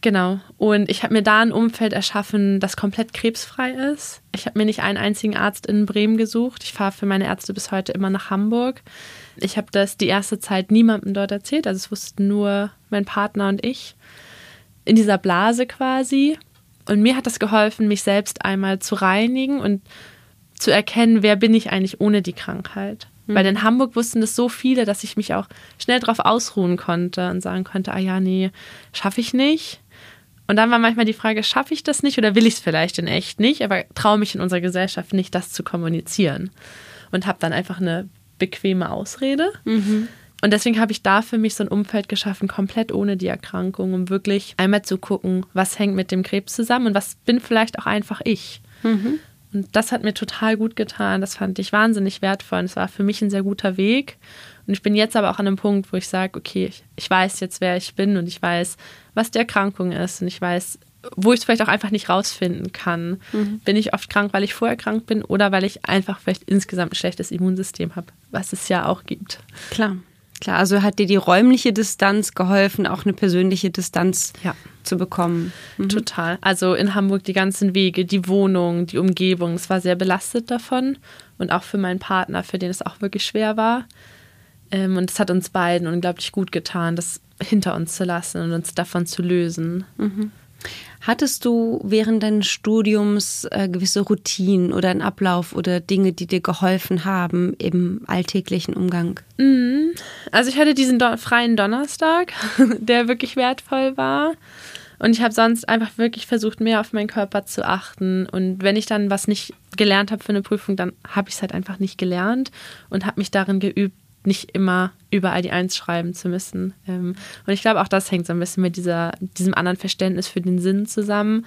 Genau. Und ich habe mir da ein Umfeld erschaffen, das komplett krebsfrei ist. Ich habe mir nicht einen einzigen Arzt in Bremen gesucht. Ich fahre für meine Ärzte bis heute immer nach Hamburg. Ich habe das die erste Zeit niemandem dort erzählt. Also es wussten nur mein Partner und ich. In dieser Blase quasi. Und mir hat das geholfen, mich selbst einmal zu reinigen und zu erkennen, wer bin ich eigentlich ohne die Krankheit. Mhm. Weil in Hamburg wussten das so viele, dass ich mich auch schnell drauf ausruhen konnte und sagen konnte, nee, schaffe ich nicht. Und dann war manchmal die Frage, schaffe ich das nicht oder will ich es vielleicht in echt nicht, aber traue mich in unserer Gesellschaft nicht, das zu kommunizieren. Und habe dann einfach eine bequeme Ausrede. Mhm. Und deswegen habe ich da für mich so ein Umfeld geschaffen, komplett ohne die Erkrankung, um wirklich einmal zu gucken, was hängt mit dem Krebs zusammen und was bin vielleicht auch einfach ich. Mhm. Und das hat mir total gut getan. Das fand ich wahnsinnig wertvoll. Und es war für mich ein sehr guter Weg. Und ich bin jetzt aber auch an einem Punkt, wo ich sage, okay, ich weiß jetzt, wer ich bin und ich weiß, was die Erkrankung ist und ich weiß, wo ich es vielleicht auch einfach nicht rausfinden kann. Mhm. Bin ich oft krank, weil ich vorher krank bin oder weil ich einfach vielleicht insgesamt ein schlechtes Immunsystem habe, was es ja auch gibt. Klar, also hat dir die räumliche Distanz geholfen, auch eine persönliche Distanz zu bekommen. Mhm. Total. Also in Hamburg die ganzen Wege, die Wohnung, die Umgebung, es war sehr belastet davon und auch für meinen Partner, für den es auch wirklich schwer war. Und es hat uns beiden unglaublich gut getan, das hinter uns zu lassen und uns davon zu lösen. Mhm. Hattest du während deines Studiums gewisse Routinen oder einen Ablauf oder Dinge, die dir geholfen haben im alltäglichen Umgang? Also ich hatte diesen freien Donnerstag, der wirklich wertvoll war. Und ich habe sonst einfach wirklich versucht, mehr auf meinen Körper zu achten. Und wenn ich dann was nicht gelernt habe für eine Prüfung, dann habe ich es halt einfach nicht gelernt und habe mich darin geübt, nicht immer überall die 1 schreiben zu müssen. Und ich glaube, auch das hängt so ein bisschen mit diesem anderen Verständnis für den Sinn zusammen.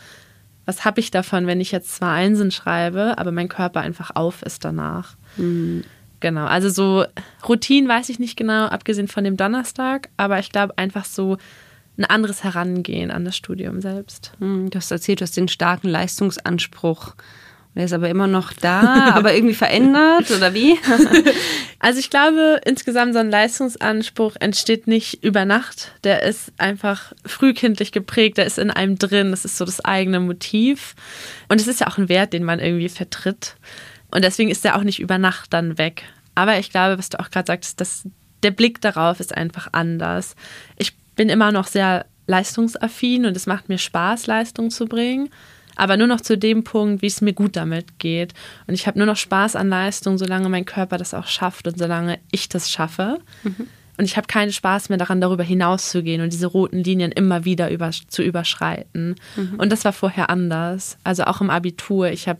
Was habe ich davon, wenn ich jetzt zwar Einsen schreibe, aber mein Körper einfach auf ist danach? Mhm. Genau, also so Routinen weiß ich nicht genau, abgesehen von dem Donnerstag, aber ich glaube einfach so ein anderes Herangehen an das Studium selbst. Du hast erzählt, du hast den starken Leistungsanspruch. Der ist aber immer noch da, aber irgendwie verändert oder wie? Also ich glaube, insgesamt so ein Leistungsanspruch entsteht nicht über Nacht. Der ist einfach frühkindlich geprägt, der ist in einem drin. Das ist so das eigene Motiv. Und es ist ja auch ein Wert, den man irgendwie vertritt. Und deswegen ist der auch nicht über Nacht dann weg. Aber ich glaube, was du auch gerade sagtest, dass der Blick darauf ist einfach anders. Ich bin immer noch sehr leistungsaffin und es macht mir Spaß, Leistung zu bringen. Aber nur noch zu dem Punkt, wie es mir gut damit geht. Und ich habe nur noch Spaß an Leistung, solange mein Körper das auch schafft und solange ich das schaffe. Mhm. Und ich habe keinen Spaß mehr daran, darüber hinauszugehen und diese roten Linien immer wieder zu überschreiten. Mhm. Und das war vorher anders. Also auch im Abitur. Ich habe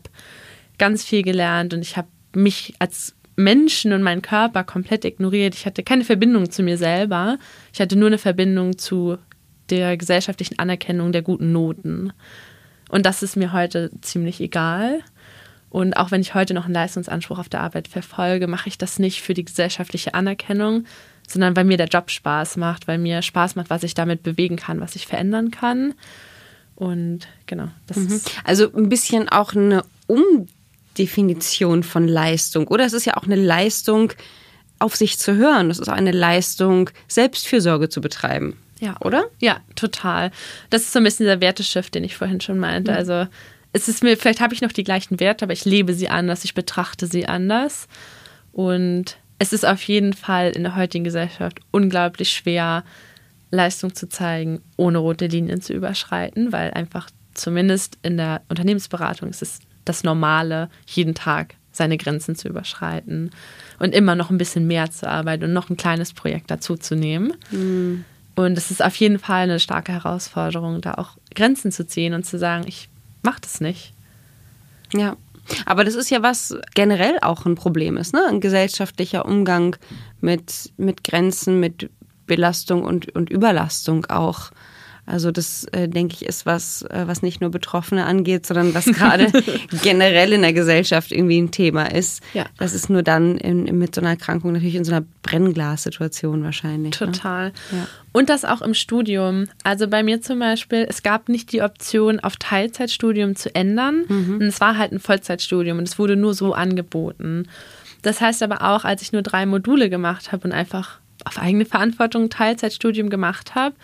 ganz viel gelernt und ich habe mich als Menschen und meinen Körper komplett ignoriert. Ich hatte keine Verbindung zu mir selber. Ich hatte nur eine Verbindung zu der gesellschaftlichen Anerkennung der guten Noten. Und das ist mir heute ziemlich egal. Und auch wenn ich heute noch einen Leistungsanspruch auf der Arbeit verfolge, mache ich das nicht für die gesellschaftliche Anerkennung, sondern weil mir der Job Spaß macht, weil mir Spaß macht, was ich damit bewegen kann, was ich verändern kann. Und genau, das ist also ein bisschen auch eine Umdefinition von Leistung. Oder es ist ja auch eine Leistung, auf sich zu hören. Es ist auch eine Leistung, Selbstfürsorge zu betreiben. Ja, oder? Ja, total. Das ist so ein bisschen dieser Werteschiff, den ich vorhin schon meinte. Also es ist mir, vielleicht habe ich noch die gleichen Werte, aber ich lebe sie anders, ich betrachte sie anders. Und es ist auf jeden Fall in der heutigen Gesellschaft unglaublich schwer, Leistung zu zeigen, ohne rote Linien zu überschreiten, weil einfach zumindest in der Unternehmensberatung ist es das Normale, jeden Tag seine Grenzen zu überschreiten und immer noch ein bisschen mehr zu arbeiten und noch ein kleines Projekt dazuzunehmen. Mhm. Und es ist auf jeden Fall eine starke Herausforderung, da auch Grenzen zu ziehen und zu sagen, ich mache das nicht. Ja, aber das ist ja was generell auch ein Problem ist, ne? Ein gesellschaftlicher Umgang mit Grenzen, mit Belastung und Überlastung auch. Also das, denke ich, ist was, was nicht nur Betroffene angeht, sondern was gerade generell in der Gesellschaft irgendwie ein Thema ist. Ja. Das ist nur dann mit so einer Erkrankung natürlich in so einer Brennglas-Situation wahrscheinlich. Total. Ne? Ja. Und das auch im Studium. Also bei mir zum Beispiel, es gab nicht die Option, auf Teilzeitstudium zu ändern. Mhm. Und es war halt ein Vollzeitstudium und es wurde nur so angeboten. Das heißt aber auch, als ich nur 3 Module gemacht habe und einfach auf eigene Verantwortung ein Teilzeitstudium gemacht habe,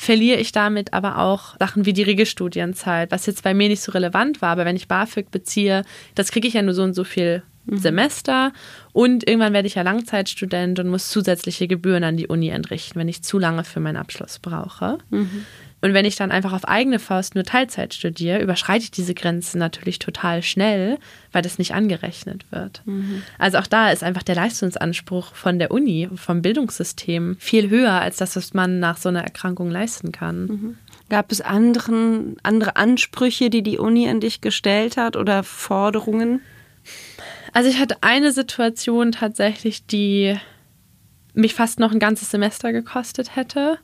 verliere ich damit aber auch Sachen wie die Regelstudienzeit, was jetzt bei mir nicht so relevant war. Aber wenn ich BAföG beziehe, das kriege ich ja nur so und so viel Semester. Und irgendwann werde ich ja Langzeitstudent und muss zusätzliche Gebühren an die Uni entrichten, wenn ich zu lange für meinen Abschluss brauche. Mhm. Und wenn ich dann einfach auf eigene Faust nur Teilzeit studiere, überschreite ich diese Grenzen natürlich total schnell, weil das nicht angerechnet wird. Mhm. Also auch da ist einfach der Leistungsanspruch von der Uni, vom Bildungssystem viel höher als das, was man nach so einer Erkrankung leisten kann. Mhm. Gab es andere Ansprüche, die die Uni an dich gestellt hat oder Forderungen? Also ich hatte eine Situation tatsächlich, die mich fast noch ein ganzes Semester gekostet hätte,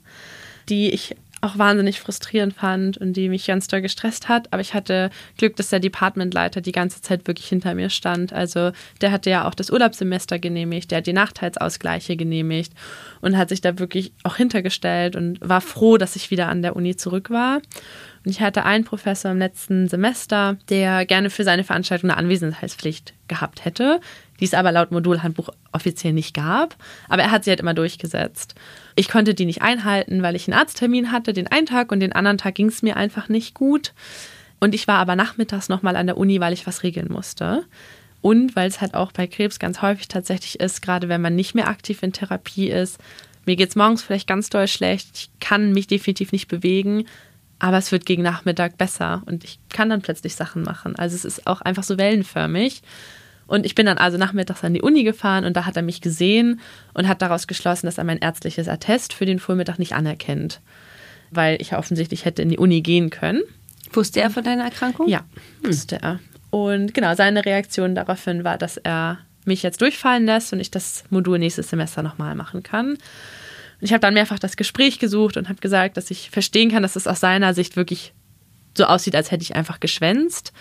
die ich auch wahnsinnig frustrierend fand und die mich ganz doll gestresst hat. Aber ich hatte Glück, dass der Departmentleiter die ganze Zeit wirklich hinter mir stand. Also der hatte ja auch das Urlaubssemester genehmigt, der hat die Nachteilsausgleiche genehmigt und hat sich da wirklich auch hintergestellt und war froh, dass ich wieder an der Uni zurück war. Und ich hatte einen Professor im letzten Semester, der gerne für seine Veranstaltung eine Anwesenheitspflicht gehabt hätte, die es aber laut Modulhandbuch offiziell nicht gab. Aber er hat sie halt immer durchgesetzt. Ich konnte die nicht einhalten, weil ich einen Arzttermin hatte, den einen Tag, und den anderen Tag ging es mir einfach nicht gut. Und ich war aber nachmittags nochmal an der Uni, weil ich was regeln musste. Und weil es halt auch bei Krebs ganz häufig tatsächlich ist, gerade wenn man nicht mehr aktiv in Therapie ist, mir geht es morgens vielleicht ganz doll schlecht, ich kann mich definitiv nicht bewegen, aber es wird gegen Nachmittag besser und ich kann dann plötzlich Sachen machen. Also es ist auch einfach so wellenförmig. Und ich bin dann also nachmittags an die Uni gefahren und da hat er mich gesehen und hat daraus geschlossen, dass er mein ärztliches Attest für den Vormittag nicht anerkennt, weil ich ja offensichtlich hätte in die Uni gehen können. Wusste er von deiner Erkrankung? Ja, wusste er. Und genau, seine Reaktion daraufhin war, dass er mich jetzt durchfallen lässt und ich das Modul nächstes Semester nochmal machen kann. Und ich habe dann mehrfach das Gespräch gesucht und habe gesagt, dass ich verstehen kann, dass es aus seiner Sicht wirklich so aussieht, als hätte ich einfach geschwänzt.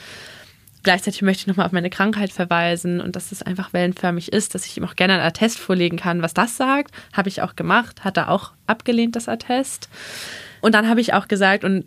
Gleichzeitig möchte ich nochmal auf meine Krankheit verweisen und dass es einfach wellenförmig ist, dass ich ihm auch gerne einen Attest vorlegen kann, was das sagt. Habe ich auch gemacht, hat er auch abgelehnt, das Attest. Und dann habe ich auch gesagt, und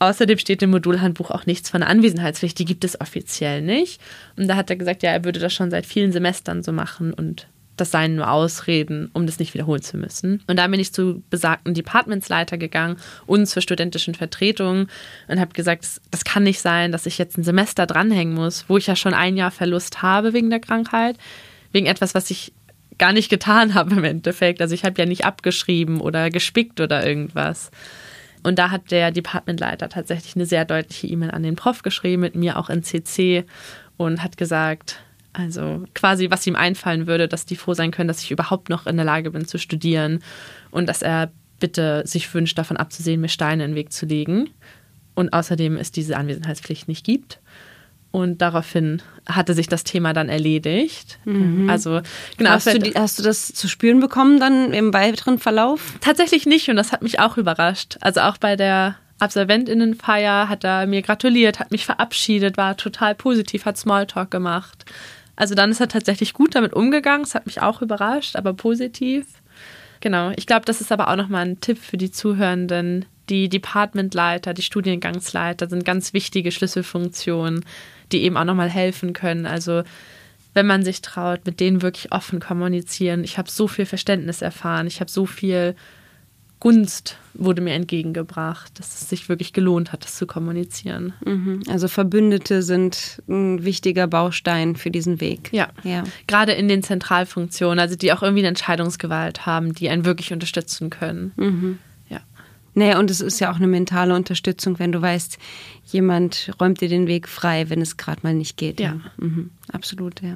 außerdem steht im Modulhandbuch auch nichts von der Anwesenheitspflicht, die gibt es offiziell nicht. Und da hat er gesagt, ja, er würde das schon seit vielen Semestern so machen und das seien nur Ausreden, um das nicht wiederholen zu müssen. Und da bin ich zu besagten Departmentsleiter gegangen und zur studentischen Vertretung und habe gesagt, das kann nicht sein, dass ich jetzt ein Semester dranhängen muss, wo ich ja schon ein Jahr Verlust habe wegen der Krankheit, wegen etwas, was ich gar nicht getan habe im Endeffekt. Also ich habe ja nicht abgeschrieben oder gespickt oder irgendwas. Und da hat der Departmentleiter tatsächlich eine sehr deutliche E-Mail an den Prof geschrieben, mit mir auch in CC, und hat gesagt, also quasi, was ihm einfallen würde, dass die froh sein können, dass ich überhaupt noch in der Lage bin zu studieren und dass er bitte sich wünscht, davon abzusehen, mir Steine in den Weg zu legen. Und außerdem es diese Anwesenheitspflicht nicht gibt. Und daraufhin hatte sich das Thema dann erledigt. Mhm. Also genau. Hast du das zu spüren bekommen dann im weiteren Verlauf? Tatsächlich nicht, und das hat mich auch überrascht. Also auch bei der AbsolventInnenfeier hat er mir gratuliert, hat mich verabschiedet, war total positiv, hat Smalltalk gemacht. Also dann ist er tatsächlich gut damit umgegangen. Es hat mich auch überrascht, aber positiv. Genau, ich glaube, das ist aber auch nochmal ein Tipp für die Zuhörenden. Die Departmentleiter, die Studiengangsleiter sind ganz wichtige Schlüsselfunktionen, die eben auch nochmal helfen können. Also wenn man sich traut, mit denen wirklich offen kommunizieren. Ich habe so viel Verständnis erfahren, ich habe so viel Gunst wurde mir entgegengebracht, dass es sich wirklich gelohnt hat, das zu kommunizieren. Mhm. Also Verbündete sind ein wichtiger Baustein für diesen Weg. Ja, gerade in den Zentralfunktionen, also die auch irgendwie eine Entscheidungsgewalt haben, die einen wirklich unterstützen können. Mhm. Ja. Naja, und es ist ja auch eine mentale Unterstützung, wenn du weißt, jemand räumt dir den Weg frei, wenn es gerade mal nicht geht. Ja. Mhm. Absolut, ja.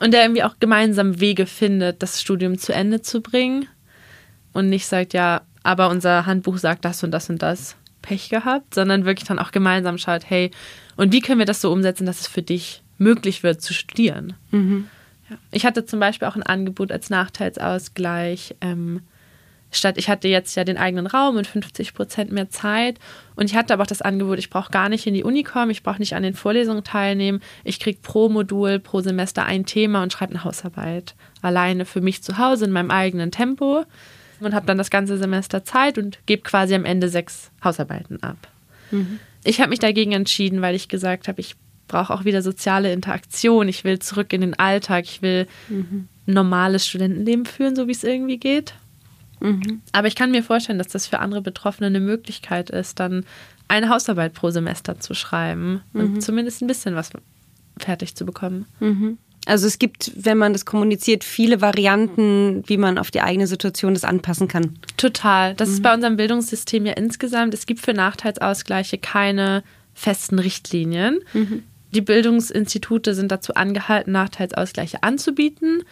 Und der irgendwie auch gemeinsam Wege findet, das Studium zu Ende zu bringen und nicht sagt, ja, aber unser Handbuch sagt das und das und das, Pech gehabt, sondern wirklich dann auch gemeinsam schaut, hey, und wie können wir das so umsetzen, dass es für dich möglich wird, zu studieren? Mhm. Ja. Ich hatte zum Beispiel auch ein Angebot als Nachteilsausgleich, statt, ich hatte jetzt ja den eigenen Raum und 50% mehr Zeit, und ich hatte aber auch das Angebot, ich brauche gar nicht in die Uni kommen, ich brauche nicht an den Vorlesungen teilnehmen, ich kriege pro Modul, pro Semester ein Thema und schreibe eine Hausarbeit. Alleine für mich zu Hause in meinem eigenen Tempo. Und habe dann das ganze Semester Zeit und gebe quasi am Ende 6 Hausarbeiten ab. Mhm. Ich habe mich dagegen entschieden, weil ich gesagt habe, ich brauche auch wieder soziale Interaktion. Ich will zurück in den Alltag. Ich will ein normales Studentenleben führen, so wie es irgendwie geht. Mhm. Aber ich kann mir vorstellen, dass das für andere Betroffene eine Möglichkeit ist, dann eine Hausarbeit pro Semester zu schreiben und zumindest ein bisschen was fertig zu bekommen. Mhm. Also es gibt, wenn man das kommuniziert, viele Varianten, wie man auf die eigene Situation das anpassen kann. Total. Das ist bei unserem Bildungssystem ja insgesamt. Es gibt für Nachteilsausgleiche keine festen Richtlinien. Mhm. Die Bildungsinstitute sind dazu angehalten, Nachteilsausgleiche anzubieten.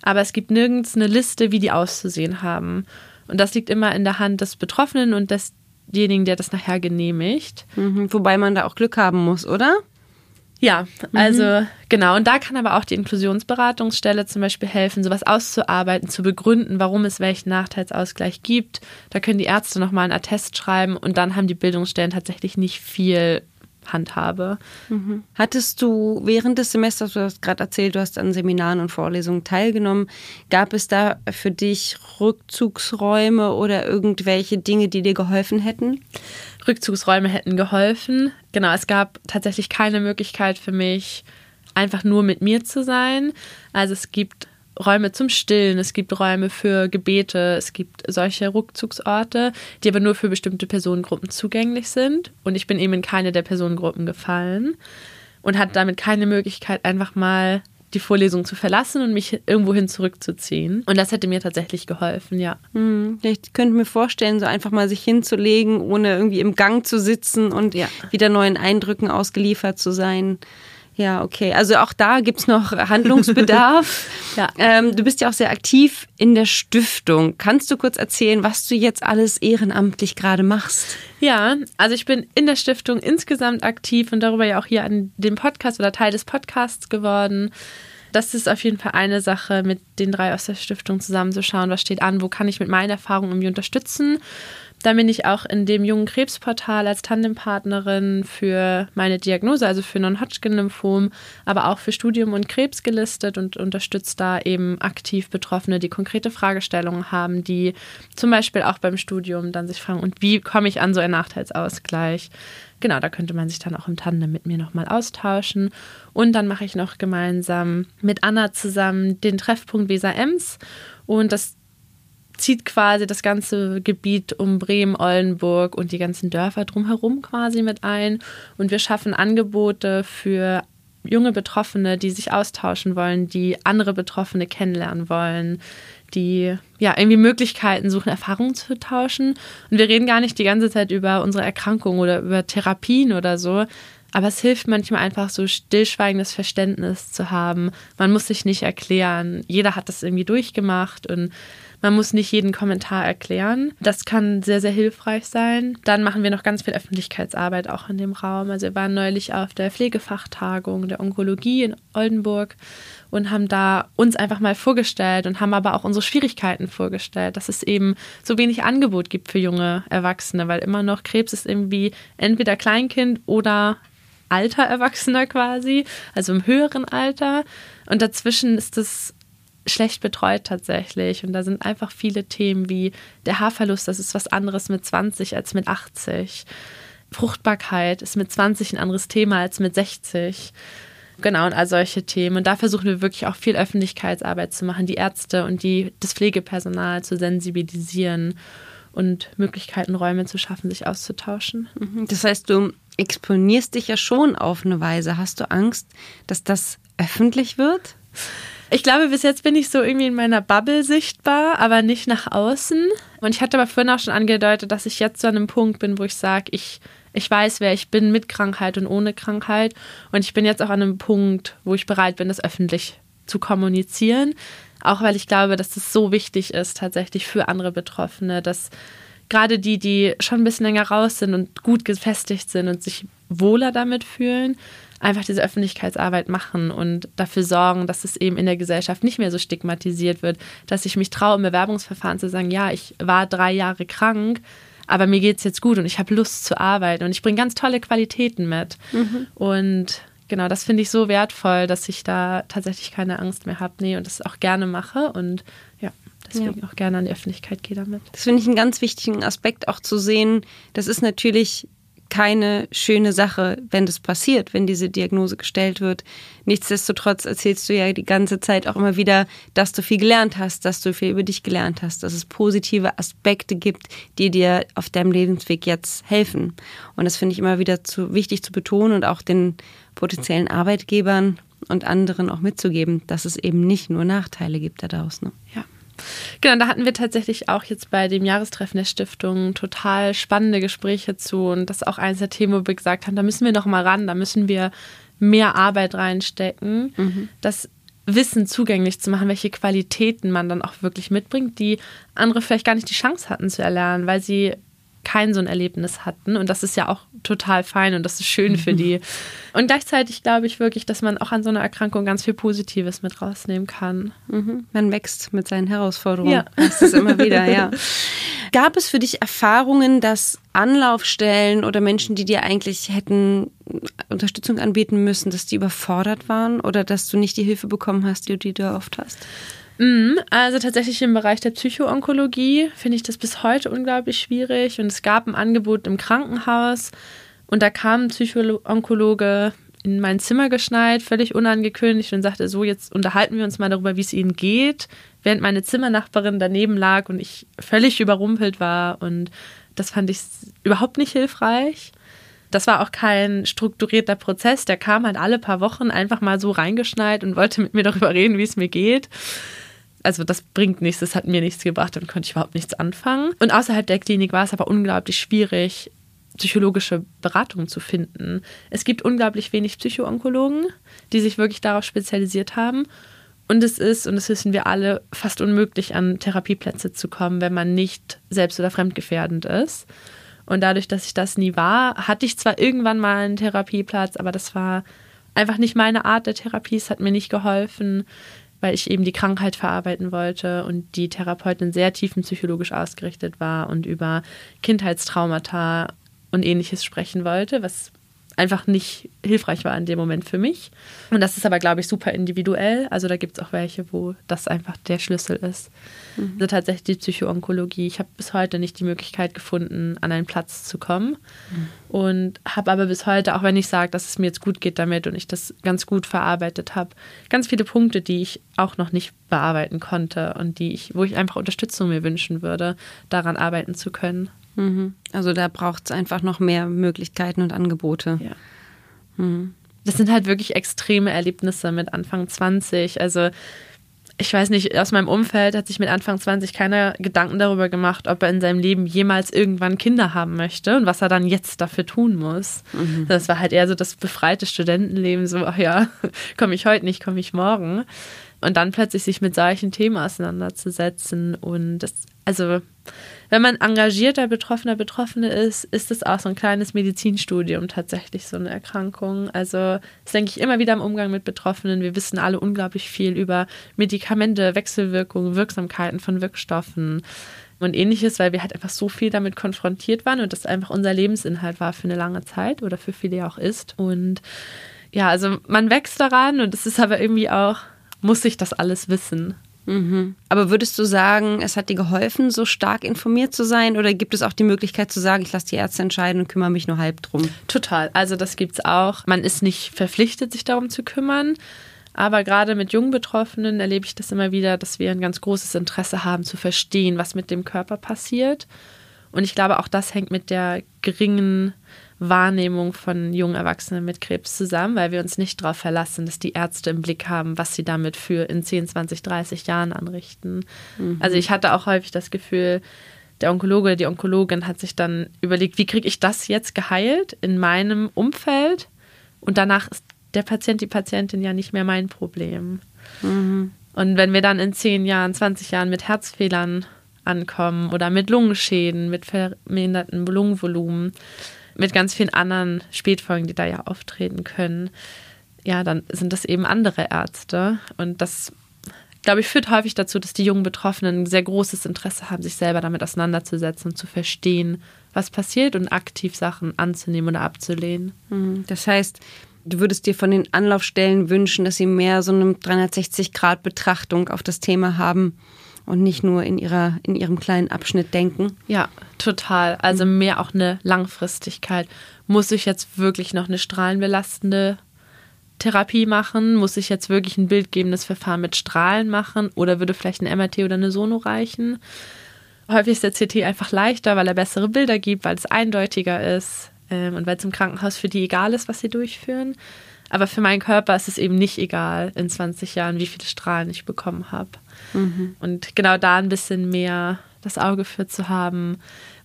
Aber es gibt nirgends eine Liste, wie die auszusehen haben. Und das liegt immer in der Hand des Betroffenen und desjenigen, der das nachher genehmigt. Mhm. Wobei man da auch Glück haben muss, oder? Ja, also genau. Und da kann aber auch die Inklusionsberatungsstelle zum Beispiel helfen, sowas auszuarbeiten, zu begründen, warum es welchen Nachteilsausgleich gibt. Da können die Ärzte nochmal einen Attest schreiben, und dann haben die Bildungsstellen tatsächlich nicht viel Handhabe. Mhm. Hattest du während des Semesters, du hast gerade erzählt, du hast an Seminaren und Vorlesungen teilgenommen, gab es da für dich Rückzugsräume oder irgendwelche Dinge, die dir geholfen hätten? Rückzugsräume hätten geholfen. Genau, es gab tatsächlich keine Möglichkeit für mich, einfach nur mit mir zu sein. Also es gibt Räume zum Stillen, es gibt Räume für Gebete, es gibt solche Rückzugsorte, die aber nur für bestimmte Personengruppen zugänglich sind. Und ich bin eben in keine der Personengruppen gefallen und hatte damit keine Möglichkeit, einfach mal die Vorlesung zu verlassen und mich irgendwohin zurückzuziehen. Und das hätte mir tatsächlich geholfen, ja. Ich könnte mir vorstellen, so einfach mal sich hinzulegen, ohne irgendwie im Gang zu sitzen und wieder neuen Eindrücken ausgeliefert zu sein. Ja, okay. Also auch da gibt es noch Handlungsbedarf. Ja. Du bist ja auch sehr aktiv in der Stiftung. Kannst du kurz erzählen, was du jetzt alles ehrenamtlich gerade machst? Ja, also ich bin in der Stiftung insgesamt aktiv und darüber ja auch hier an dem Podcast oder Teil des Podcasts geworden. Das ist auf jeden Fall eine Sache, mit den 3 aus der Stiftung zusammenzuschauen, was steht an, wo kann ich mit meinen Erfahrungen irgendwie unterstützen. Dann bin ich auch in dem jungen Krebsportal als Tandempartnerin für meine Diagnose, also für Non-Hodgkin-Lymphom, aber auch für Studium und Krebs gelistet und unterstützt da eben aktiv Betroffene, die konkrete Fragestellungen haben, die zum Beispiel auch beim Studium dann sich fragen, und wie komme ich an so einen Nachteilsausgleich? Genau, da könnte man sich dann auch im Tandem mit mir nochmal austauschen. Und dann mache ich noch gemeinsam mit Anna zusammen den Treffpunkt Weser-Ems. Und das zieht quasi das ganze Gebiet um Bremen, Oldenburg und die ganzen Dörfer drumherum quasi mit ein. Und wir schaffen Angebote für junge Betroffene, die sich austauschen wollen, die andere Betroffene kennenlernen wollen, die ja irgendwie Möglichkeiten suchen, Erfahrungen zu tauschen. Und wir reden gar nicht die ganze Zeit über unsere Erkrankung oder über Therapien oder so. Aber es hilft manchmal einfach, so stillschweigendes Verständnis zu haben. Man muss sich nicht erklären. Jeder hat das irgendwie durchgemacht und man muss nicht jeden Kommentar erklären. Das kann sehr, sehr hilfreich sein. Dann machen wir noch ganz viel Öffentlichkeitsarbeit auch in dem Raum. Also wir waren neulich auf der Pflegefachtagung der Onkologie in Oldenburg und haben da uns einfach mal vorgestellt und haben aber auch unsere Schwierigkeiten vorgestellt, dass es eben so wenig Angebot gibt für junge Erwachsene, weil immer noch Krebs ist irgendwie entweder Kleinkind oder alter Erwachsener quasi, also im höheren Alter. Und dazwischen ist das schlecht betreut tatsächlich. Und da sind einfach viele Themen wie der Haarverlust, das ist was anderes mit 20 als mit 80. Fruchtbarkeit ist mit 20 ein anderes Thema als mit 60. Genau, und all solche Themen. Und da versuchen wir wirklich auch viel Öffentlichkeitsarbeit zu machen, die Ärzte und das Pflegepersonal zu sensibilisieren und Möglichkeiten, Räume zu schaffen, sich auszutauschen. Das heißt, du exponierst dich ja schon auf eine Weise. Hast du Angst, dass das öffentlich wird? Ich glaube, bis jetzt bin ich so irgendwie in meiner Bubble sichtbar, aber nicht nach außen. Und ich hatte aber vorhin auch schon angedeutet, dass ich jetzt so an einem Punkt bin, wo ich sage, ich weiß, wer ich bin mit Krankheit und ohne Krankheit. Und ich bin jetzt auch an einem Punkt, wo ich bereit bin, das öffentlich zu kommunizieren. Auch weil ich glaube, dass das so wichtig ist tatsächlich für andere Betroffene, dass gerade die schon ein bisschen länger raus sind und gut gefestigt sind und sich wohler damit fühlen, einfach diese Öffentlichkeitsarbeit machen und dafür sorgen, dass es eben in der Gesellschaft nicht mehr so stigmatisiert wird, dass ich mich traue, im Bewerbungsverfahren zu sagen, ja, ich war 3 Jahre krank, aber mir geht es jetzt gut und ich habe Lust zu arbeiten und ich bringe ganz tolle Qualitäten mit. Mhm. Und genau, das finde ich so wertvoll, dass ich da tatsächlich keine Angst mehr habe, und das auch gerne mache und ja. Deswegen ja. Auch gerne an die Öffentlichkeit gehe damit. Das finde ich einen ganz wichtigen Aspekt auch zu sehen. Das ist natürlich keine schöne Sache, wenn das passiert, wenn diese Diagnose gestellt wird. Nichtsdestotrotz erzählst du ja die ganze Zeit auch immer wieder, dass du viel gelernt hast, dass du viel über dich gelernt hast, dass es positive Aspekte gibt, die dir auf deinem Lebensweg jetzt helfen. Und das finde ich immer wieder wichtig zu betonen und auch den potenziellen Arbeitgebern und anderen auch mitzugeben, dass es eben nicht nur Nachteile gibt daraus. Ne? Ja. Genau, da hatten wir tatsächlich auch jetzt bei dem Jahrestreffen der Stiftung total spannende Gespräche zu und das ist auch eines der Themen, wo wir gesagt haben, da müssen wir noch mal ran, da müssen wir mehr Arbeit reinstecken, das Wissen zugänglich zu machen, welche Qualitäten man dann auch wirklich mitbringt, die andere vielleicht gar nicht die Chance hatten zu erlernen, weil sie kein so ein Erlebnis hatten und das ist ja auch total fein und das ist schön für die. Und gleichzeitig glaube ich wirklich, dass man auch an so einer Erkrankung ganz viel Positives mit rausnehmen kann. Mhm. Man wächst mit seinen Herausforderungen. Ja. Das ist immer wieder, ja. Gab es für dich Erfahrungen, dass Anlaufstellen oder Menschen, die dir eigentlich hätten Unterstützung anbieten müssen, dass die überfordert waren oder dass du nicht die Hilfe bekommen hast, die du oft hast? Also tatsächlich im Bereich der Psychoonkologie finde ich das bis heute unglaublich schwierig und es gab ein Angebot im Krankenhaus und da kam ein Psychoonkologe in mein Zimmer geschneit, völlig unangekündigt und sagte, so jetzt unterhalten wir uns mal darüber, wie es Ihnen geht, während meine Zimmernachbarin daneben lag und ich völlig überrumpelt war und das fand ich überhaupt nicht hilfreich. Das war auch kein strukturierter Prozess, der kam halt alle paar Wochen einfach mal so reingeschneit und wollte mit mir darüber reden, wie es mir geht. Also das bringt nichts, das hat mir nichts gebracht, damit konnte ich überhaupt nichts anfangen. Und außerhalb der Klinik war es aber unglaublich schwierig, psychologische Beratung zu finden. Es gibt unglaublich wenig Psychoonkologen, die sich wirklich darauf spezialisiert haben. Und es ist, und das wissen wir alle, fast unmöglich, an Therapieplätze zu kommen, wenn man nicht selbst- oder fremdgefährdend ist. Und dadurch, dass ich das nie war, hatte ich zwar irgendwann mal einen Therapieplatz, aber das war einfach nicht meine Art der Therapie, es hat mir nicht geholfen, weil ich eben die Krankheit verarbeiten wollte und die Therapeutin sehr tiefenpsychologisch ausgerichtet war und über Kindheitstraumata und Ähnliches sprechen wollte, was einfach nicht hilfreich war in dem Moment für mich. Und das ist aber, glaube ich, super individuell. Also da gibt es auch welche, wo das einfach der Schlüssel ist. Mhm. Also tatsächlich die Psychoonkologie. Ich habe bis heute nicht die Möglichkeit gefunden, an einen Platz zu kommen. Mhm. Und habe aber bis heute, auch wenn ich sage, dass es mir jetzt gut geht damit und ich das ganz gut verarbeitet habe, ganz viele Punkte, die ich auch noch nicht bearbeiten konnte und wo ich einfach Unterstützung mir wünschen würde, daran arbeiten zu können. Also da braucht es einfach noch mehr Möglichkeiten und Angebote. Ja. Mhm. Das sind halt wirklich extreme Erlebnisse mit Anfang 20. Also ich weiß nicht, aus meinem Umfeld hat sich mit Anfang 20 keiner Gedanken darüber gemacht, ob er in seinem Leben jemals irgendwann Kinder haben möchte und was er dann jetzt dafür tun muss. Mhm. Das war halt eher so das befreite Studentenleben, so, ach ja, komme ich heute nicht, komme ich morgen. Und dann plötzlich sich mit solchen Themen auseinanderzusetzen und das, also wenn man engagierter Betroffene ist, ist es auch so ein kleines Medizinstudium tatsächlich, so eine Erkrankung. Also das denke ich immer wieder im Umgang mit Betroffenen. Wir wissen alle unglaublich viel über Medikamente, Wechselwirkungen, Wirksamkeiten von Wirkstoffen und Ähnliches, weil wir halt einfach so viel damit konfrontiert waren und das einfach unser Lebensinhalt war für eine lange Zeit oder für viele ja auch ist. Und ja, also man wächst daran und es ist aber irgendwie auch, muss ich das alles wissen? Mhm. Aber würdest du sagen, es hat dir geholfen, so stark informiert zu sein? Oder gibt es auch die Möglichkeit zu sagen, ich lasse die Ärzte entscheiden und kümmere mich nur halb drum? Total. Also das gibt es auch. Man ist nicht verpflichtet, sich darum zu kümmern. Aber gerade mit jungen Betroffenen erlebe ich das immer wieder, dass wir ein ganz großes Interesse haben, zu verstehen, was mit dem Körper passiert. Und ich glaube, auch das hängt mit der geringen Wahrnehmung von jungen Erwachsenen mit Krebs zusammen, weil wir uns nicht darauf verlassen, dass die Ärzte im Blick haben, was sie damit für in 10, 20, 30 Jahren anrichten. Mhm. Also ich hatte auch häufig das Gefühl, der Onkologe oder die Onkologin hat sich dann überlegt, wie kriege ich das jetzt geheilt in meinem Umfeld? Und danach ist der Patient, die Patientin ja nicht mehr mein Problem. Mhm. Und wenn wir dann in 10 Jahren, 20 Jahren mit Herzfehlern ankommen oder mit Lungenschäden, mit vermindertem Lungenvolumen, mit ganz vielen anderen Spätfolgen, die da ja auftreten können, ja, dann sind das eben andere Ärzte. Und das, glaube ich, führt häufig dazu, dass die jungen Betroffenen ein sehr großes Interesse haben, sich selber damit auseinanderzusetzen und zu verstehen, was passiert und aktiv Sachen anzunehmen oder abzulehnen. Das heißt, du würdest dir von den Anlaufstellen wünschen, dass sie mehr so eine 360-Grad-Betrachtung auf das Thema haben und nicht nur in ihrem kleinen Abschnitt denken. Ja, total. Also mehr auch eine Langfristigkeit. Muss ich jetzt wirklich noch eine strahlenbelastende Therapie machen? Muss ich jetzt wirklich ein bildgebendes Verfahren mit Strahlen machen? Oder würde vielleicht ein MRT oder eine Sono reichen? Häufig ist der CT einfach leichter, weil er bessere Bilder gibt, weil es eindeutiger ist und weil es im Krankenhaus für die egal ist, was sie durchführen. Aber für meinen Körper ist es eben nicht egal in 20 Jahren, wie viele Strahlen ich bekommen habe. Mhm. Und genau da ein bisschen mehr das Auge für zu haben,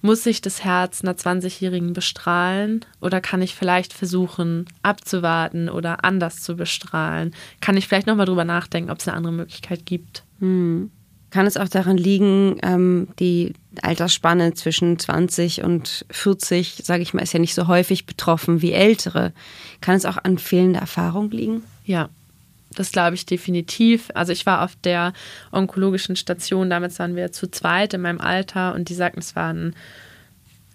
muss ich das Herz einer 20-Jährigen bestrahlen oder kann ich vielleicht versuchen abzuwarten oder anders zu bestrahlen? Kann ich vielleicht nochmal drüber nachdenken, ob es eine andere Möglichkeit gibt? Mhm. Kann es auch daran liegen, die Altersspanne zwischen 20 und 40, sage ich mal, ist ja nicht so häufig betroffen wie Ältere. Kann es auch an fehlender Erfahrung liegen? Ja, das glaube ich definitiv. Also ich war auf der onkologischen Station, damals waren wir zu zweit in meinem Alter und die sagten, es war ein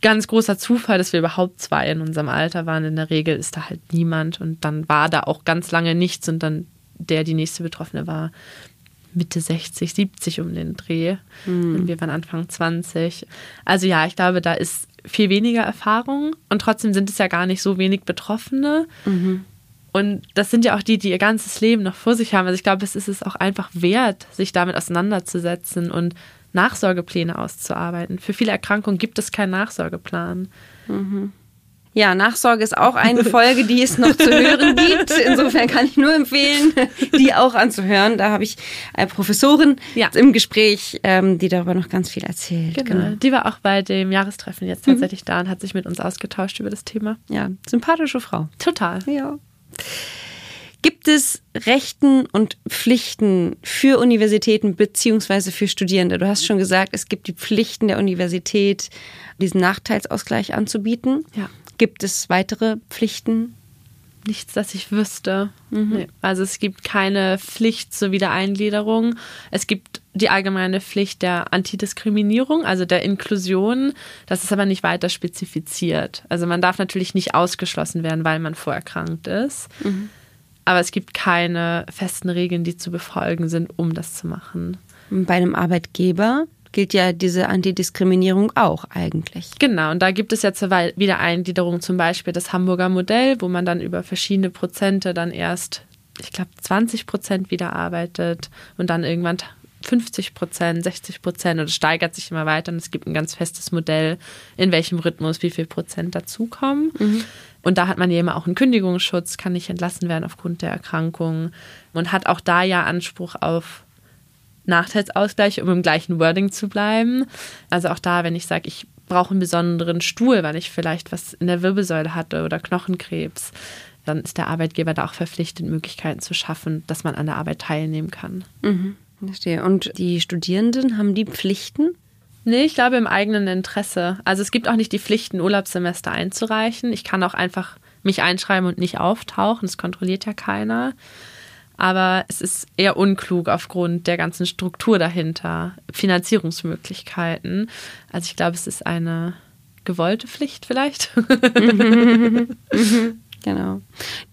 ganz großer Zufall, dass wir überhaupt zwei in unserem Alter waren. In der Regel ist da halt niemand und dann war da auch ganz lange nichts und dann die nächste Betroffene war Mitte 60, 70 um den Dreh. Mhm. Und wir waren Anfang 20. Also ja, ich glaube, da ist viel weniger Erfahrung. Und trotzdem sind es ja gar nicht so wenig Betroffene. Mhm. Und das sind ja auch die ihr ganzes Leben noch vor sich haben. Also ich glaube, es ist es auch einfach wert, sich damit auseinanderzusetzen und Nachsorgepläne auszuarbeiten. Für viele Erkrankungen gibt es keinen Nachsorgeplan. Mhm. Ja, Nachsorge ist auch eine Folge, die es noch zu hören gibt. Insofern kann ich nur empfehlen, die auch anzuhören. Da habe ich eine Professorin im Gespräch, die darüber noch ganz viel erzählt. Genau. Die war auch bei dem Jahrestreffen jetzt tatsächlich da und hat sich mit uns ausgetauscht über das Thema. Ja, sympathische Frau. Total. Ja. Gibt es Rechten und Pflichten für Universitäten bzw. für Studierende? Du hast schon gesagt, es gibt die Pflichten der Universität, diesen Nachteilsausgleich anzubieten. Ja. Gibt es weitere Pflichten? nichts, dass ich wüsste. Mhm. Nee. Also es gibt keine Pflicht zur Wiedereingliederung. Es gibt die allgemeine Pflicht der Antidiskriminierung, also der Inklusion. Das ist aber nicht weiter spezifiziert. Also man darf natürlich nicht ausgeschlossen werden, weil man vorerkrankt ist. Mhm. Aber es gibt keine festen Regeln, die zu befolgen sind, um das zu machen. Und bei einem Arbeitgeber gilt ja diese Antidiskriminierung auch eigentlich. Genau, und da gibt es ja zur Wiedereingliederung zum Beispiel das Hamburger Modell, wo man dann über verschiedene Prozente dann erst, ich glaube, 20% wiederarbeitet und dann irgendwann 50%, 60% und es steigert sich immer weiter und es gibt ein ganz festes Modell, in welchem Rhythmus wie viel Prozent dazukommen. Mhm. Und da hat man ja immer auch einen Kündigungsschutz, kann nicht entlassen werden aufgrund der Erkrankung und hat auch da ja Anspruch auf Nachteilsausgleich, um im gleichen Wording zu bleiben. Also auch da, wenn ich sage, ich brauche einen besonderen Stuhl, weil ich vielleicht was in der Wirbelsäule hatte oder Knochenkrebs, dann ist der Arbeitgeber da auch verpflichtet, Möglichkeiten zu schaffen, dass man an der Arbeit teilnehmen kann. Mhm, verstehe. Und die Studierenden, haben die Pflichten? Nee, ich glaube im eigenen Interesse. Also es gibt auch nicht die Pflicht, ein Urlaubssemester einzureichen. Ich kann auch einfach mich einschreiben und nicht auftauchen. Das kontrolliert ja keiner. Aber es ist eher unklug aufgrund der ganzen Struktur dahinter, Finanzierungsmöglichkeiten. Also ich glaube, es ist eine gewollte Pflicht vielleicht. Genau.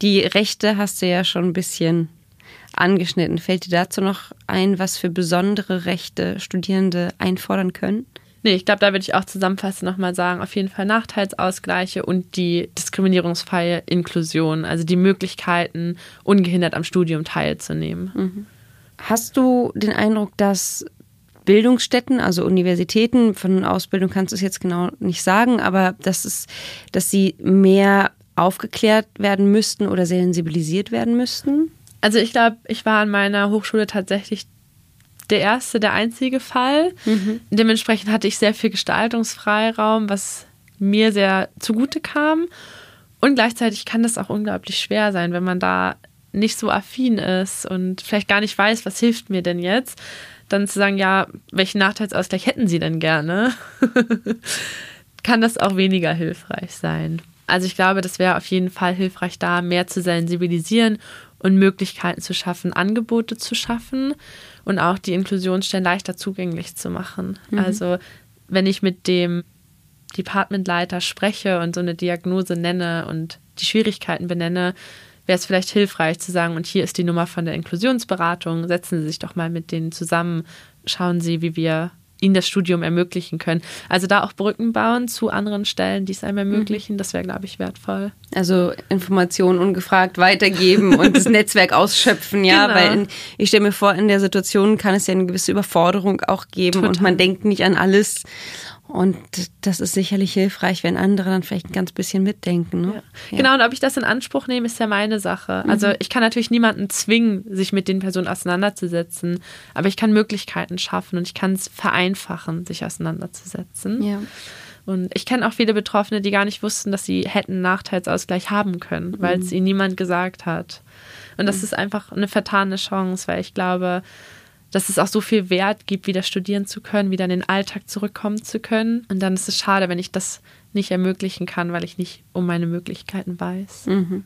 Die Rechte hast du ja schon ein bisschen angeschnitten. Fällt dir dazu noch ein, was für besondere Rechte Studierende einfordern können? Nee, ich glaube, da würde ich auch zusammenfassend nochmal sagen, auf jeden Fall Nachteilsausgleiche und die diskriminierungsfreie Inklusion, also die Möglichkeiten, ungehindert am Studium teilzunehmen. Mhm. Hast du den Eindruck, dass Bildungsstätten, also Universitäten, von Ausbildung kannst du es jetzt genau nicht sagen, aber dass sie mehr aufgeklärt werden müssten oder sensibilisiert werden müssten? Also ich glaube, ich war an meiner Hochschule tatsächlich der erste, der einzige Fall. Mhm. Dementsprechend hatte ich sehr viel Gestaltungsfreiraum, was mir sehr zugute kam. Und gleichzeitig kann das auch unglaublich schwer sein, wenn man da nicht so affin ist und vielleicht gar nicht weiß, was hilft mir denn jetzt, dann zu sagen, ja, welchen Nachteilsausgleich hätten Sie denn gerne? Kann das auch weniger hilfreich sein. Also ich glaube, das wäre auf jeden Fall hilfreich, da mehr zu sensibilisieren und Möglichkeiten zu schaffen, Angebote zu schaffen und auch die Inklusionsstellen leichter zugänglich zu machen. Mhm. Also wenn ich mit dem Departmentleiter spreche und so eine Diagnose nenne und die Schwierigkeiten benenne, wäre es vielleicht hilfreich zu sagen, und hier ist die Nummer von der Inklusionsberatung, setzen Sie sich doch mal mit denen zusammen, schauen Sie, wie wir Ihnen das Studium ermöglichen können. Also da auch Brücken bauen zu anderen Stellen, die es einem ermöglichen, das wäre, glaube ich, wertvoll. Also Informationen ungefragt weitergeben und das Netzwerk ausschöpfen, ja, genau. Weil ich stelle mir vor, in der Situation kann es ja eine gewisse Überforderung auch geben. Total. Und man denkt nicht an alles. Und das ist sicherlich hilfreich, wenn andere dann vielleicht ein ganz bisschen mitdenken. Ne? Ja. Genau, und ob ich das in Anspruch nehme, ist ja meine Sache. Also ich kann natürlich niemanden zwingen, sich mit den Personen auseinanderzusetzen, aber ich kann Möglichkeiten schaffen und ich kann es vereinfachen, sich auseinanderzusetzen. Ja. Und ich kenne auch viele Betroffene, die gar nicht wussten, dass sie hätten einen Nachteilsausgleich haben können, weil es ihnen niemand gesagt hat. Und das ist einfach eine vertane Chance, weil ich glaube, dass es auch so viel Wert gibt, wieder studieren zu können, wieder in den Alltag zurückkommen zu können. Und dann ist es schade, wenn ich das nicht ermöglichen kann, weil ich nicht um meine Möglichkeiten weiß. Mhm.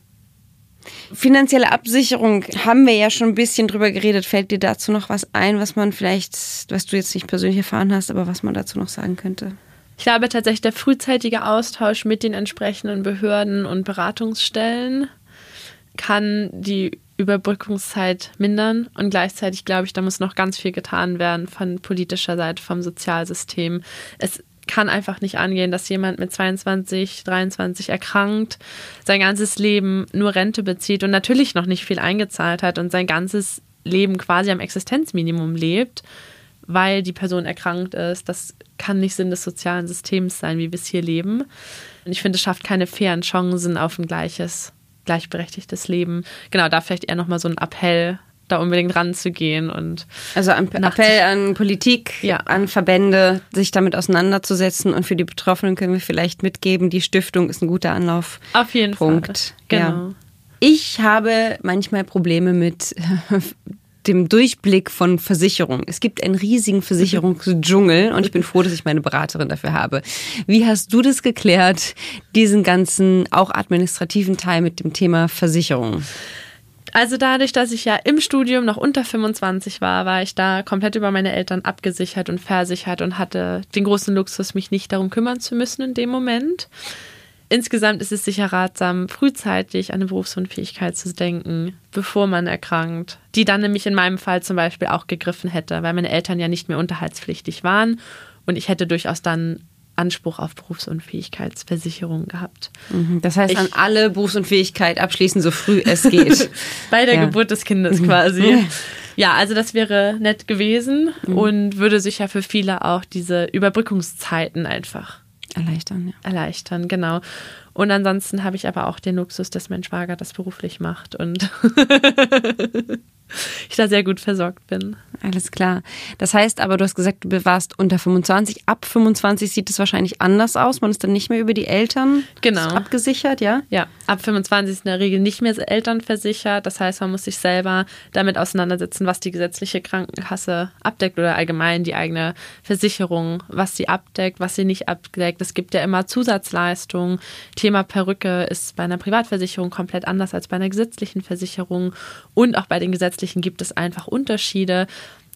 Finanzielle Absicherung haben wir ja schon ein bisschen drüber geredet. Fällt dir dazu noch was ein, was man vielleicht, was du jetzt nicht persönlich erfahren hast, aber was man dazu noch sagen könnte? Ich glaube tatsächlich, der frühzeitige Austausch mit den entsprechenden Behörden und Beratungsstellen kann die Überbrückungszeit mindern und gleichzeitig glaube ich, da muss noch ganz viel getan werden von politischer Seite, vom Sozialsystem. Es kann einfach nicht angehen, dass jemand mit 22, 23 erkrankt, sein ganzes Leben nur Rente bezieht und natürlich noch nicht viel eingezahlt hat und sein ganzes Leben quasi am Existenzminimum lebt, weil die Person erkrankt ist. Das kann nicht Sinn des sozialen Systems sein, wie wir es hier leben. Und ich finde, es schafft keine fairen Chancen auf ein gleichberechtigtes Leben. Genau, da vielleicht eher nochmal so ein Appell, da unbedingt ranzugehen. Also ein Appell an Politik, ja, an Verbände, sich damit auseinanderzusetzen. Und für die Betroffenen können wir vielleicht mitgeben, die Stiftung ist ein guter Anlaufpunkt. Auf jeden Fall, genau. Ja. Ich habe manchmal Probleme mit dem Durchblick von Versicherungen. Es gibt einen riesigen Versicherungsdschungel und ich bin froh, dass ich meine Beraterin dafür habe. Wie hast du das geklärt, diesen ganzen auch administrativen Teil mit dem Thema Versicherung? Also dadurch, dass ich ja im Studium noch unter 25 war, war ich da komplett über meine Eltern abgesichert und versichert und hatte den großen Luxus, mich nicht darum kümmern zu müssen in dem Moment. Insgesamt ist es sicher ratsam, frühzeitig an eine Berufsunfähigkeit zu denken, bevor man erkrankt, die dann nämlich in meinem Fall zum Beispiel auch gegriffen hätte, weil meine Eltern ja nicht mehr unterhaltspflichtig waren und ich hätte durchaus dann Anspruch auf Berufsunfähigkeitsversicherung gehabt. Das heißt, an alle Berufsunfähigkeit abschließen, so früh es geht. Bei der Geburt des Kindes quasi. Ja, also das wäre nett gewesen und würde sicher für viele auch diese Überbrückungszeiten einfach erleichtern, ja. Erleichtern, genau. Und ansonsten habe ich aber auch den Luxus, dass mein Schwager das beruflich macht und ich da sehr gut versorgt bin. Alles klar. Das heißt aber, du hast gesagt, du warst unter 25. Ab 25 sieht es wahrscheinlich anders aus. Man ist dann nicht mehr über die Eltern abgesichert, ja? Ja, ab 25 ist in der Regel nicht mehr Eltern versichert. Das heißt, man muss sich selber damit auseinandersetzen, was die gesetzliche Krankenkasse abdeckt oder allgemein die eigene Versicherung, was sie abdeckt, was sie nicht abdeckt. Es gibt ja immer Zusatzleistungen. Thema Perücke ist bei einer Privatversicherung komplett anders als bei einer gesetzlichen Versicherung und auch bei den gesetzlichen gibt es einfach Unterschiede.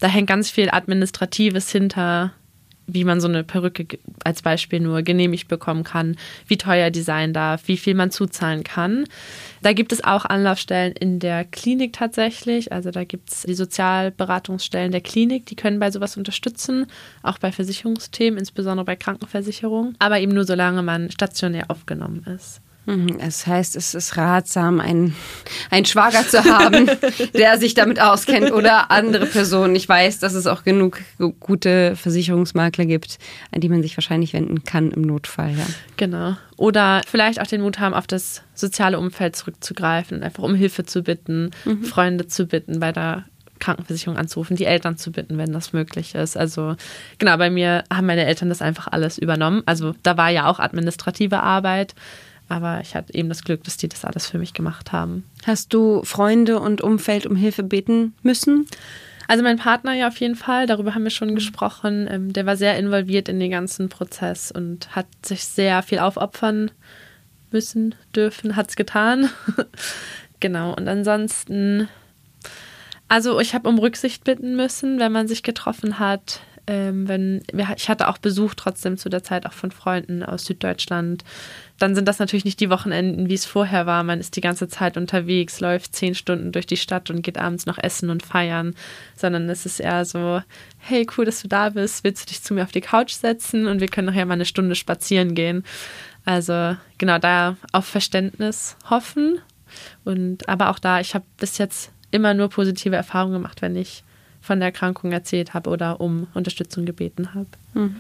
Da hängt ganz viel Administratives hinter, wie man so eine Perücke als Beispiel nur genehmigt bekommen kann, wie teuer die sein darf, wie viel man zuzahlen kann. Da gibt es auch Anlaufstellen in der Klinik tatsächlich, also da gibt es die Sozialberatungsstellen der Klinik, die können bei sowas unterstützen, auch bei Versicherungsthemen, insbesondere bei Krankenversicherungen, aber eben nur solange man stationär aufgenommen ist. Das heißt, es ist ratsam, einen Schwager zu haben, der sich damit auskennt oder andere Personen. Ich weiß, dass es auch genug gute Versicherungsmakler gibt, an die man sich wahrscheinlich wenden kann im Notfall. Ja. Genau. Oder vielleicht auch den Mut haben, auf das soziale Umfeld zurückzugreifen und einfach um Hilfe zu bitten, Freunde zu bitten, bei der Krankenversicherung anzurufen, die Eltern zu bitten, wenn das möglich ist. Also genau, bei mir haben meine Eltern das einfach alles übernommen. Also da war ja auch administrative Arbeit. Aber ich hatte eben das Glück, dass die das alles für mich gemacht haben. Hast du Freunde und Umfeld um Hilfe bitten müssen? Also mein Partner ja auf jeden Fall, darüber haben wir schon gesprochen. Der war sehr involviert in den ganzen Prozess und hat sich sehr viel aufopfern müssen, dürfen, hat's getan. Genau, und ansonsten, also ich habe um Rücksicht bitten müssen, wenn man sich getroffen hat. Ich hatte auch Besuch trotzdem zu der Zeit auch von Freunden aus Süddeutschland. Dann sind das natürlich nicht die Wochenenden, wie es vorher war. Man ist die ganze Zeit unterwegs, läuft 10 Stunden durch die Stadt und geht abends noch essen und feiern. Sondern es ist eher so, hey, cool, dass du da bist. Willst du dich zu mir auf die Couch setzen? Und wir können nachher mal eine Stunde spazieren gehen. Also genau, da auf Verständnis hoffen. Und aber auch da, ich habe bis jetzt immer nur positive Erfahrungen gemacht, wenn ich von der Erkrankung erzählt habe oder um Unterstützung gebeten habe.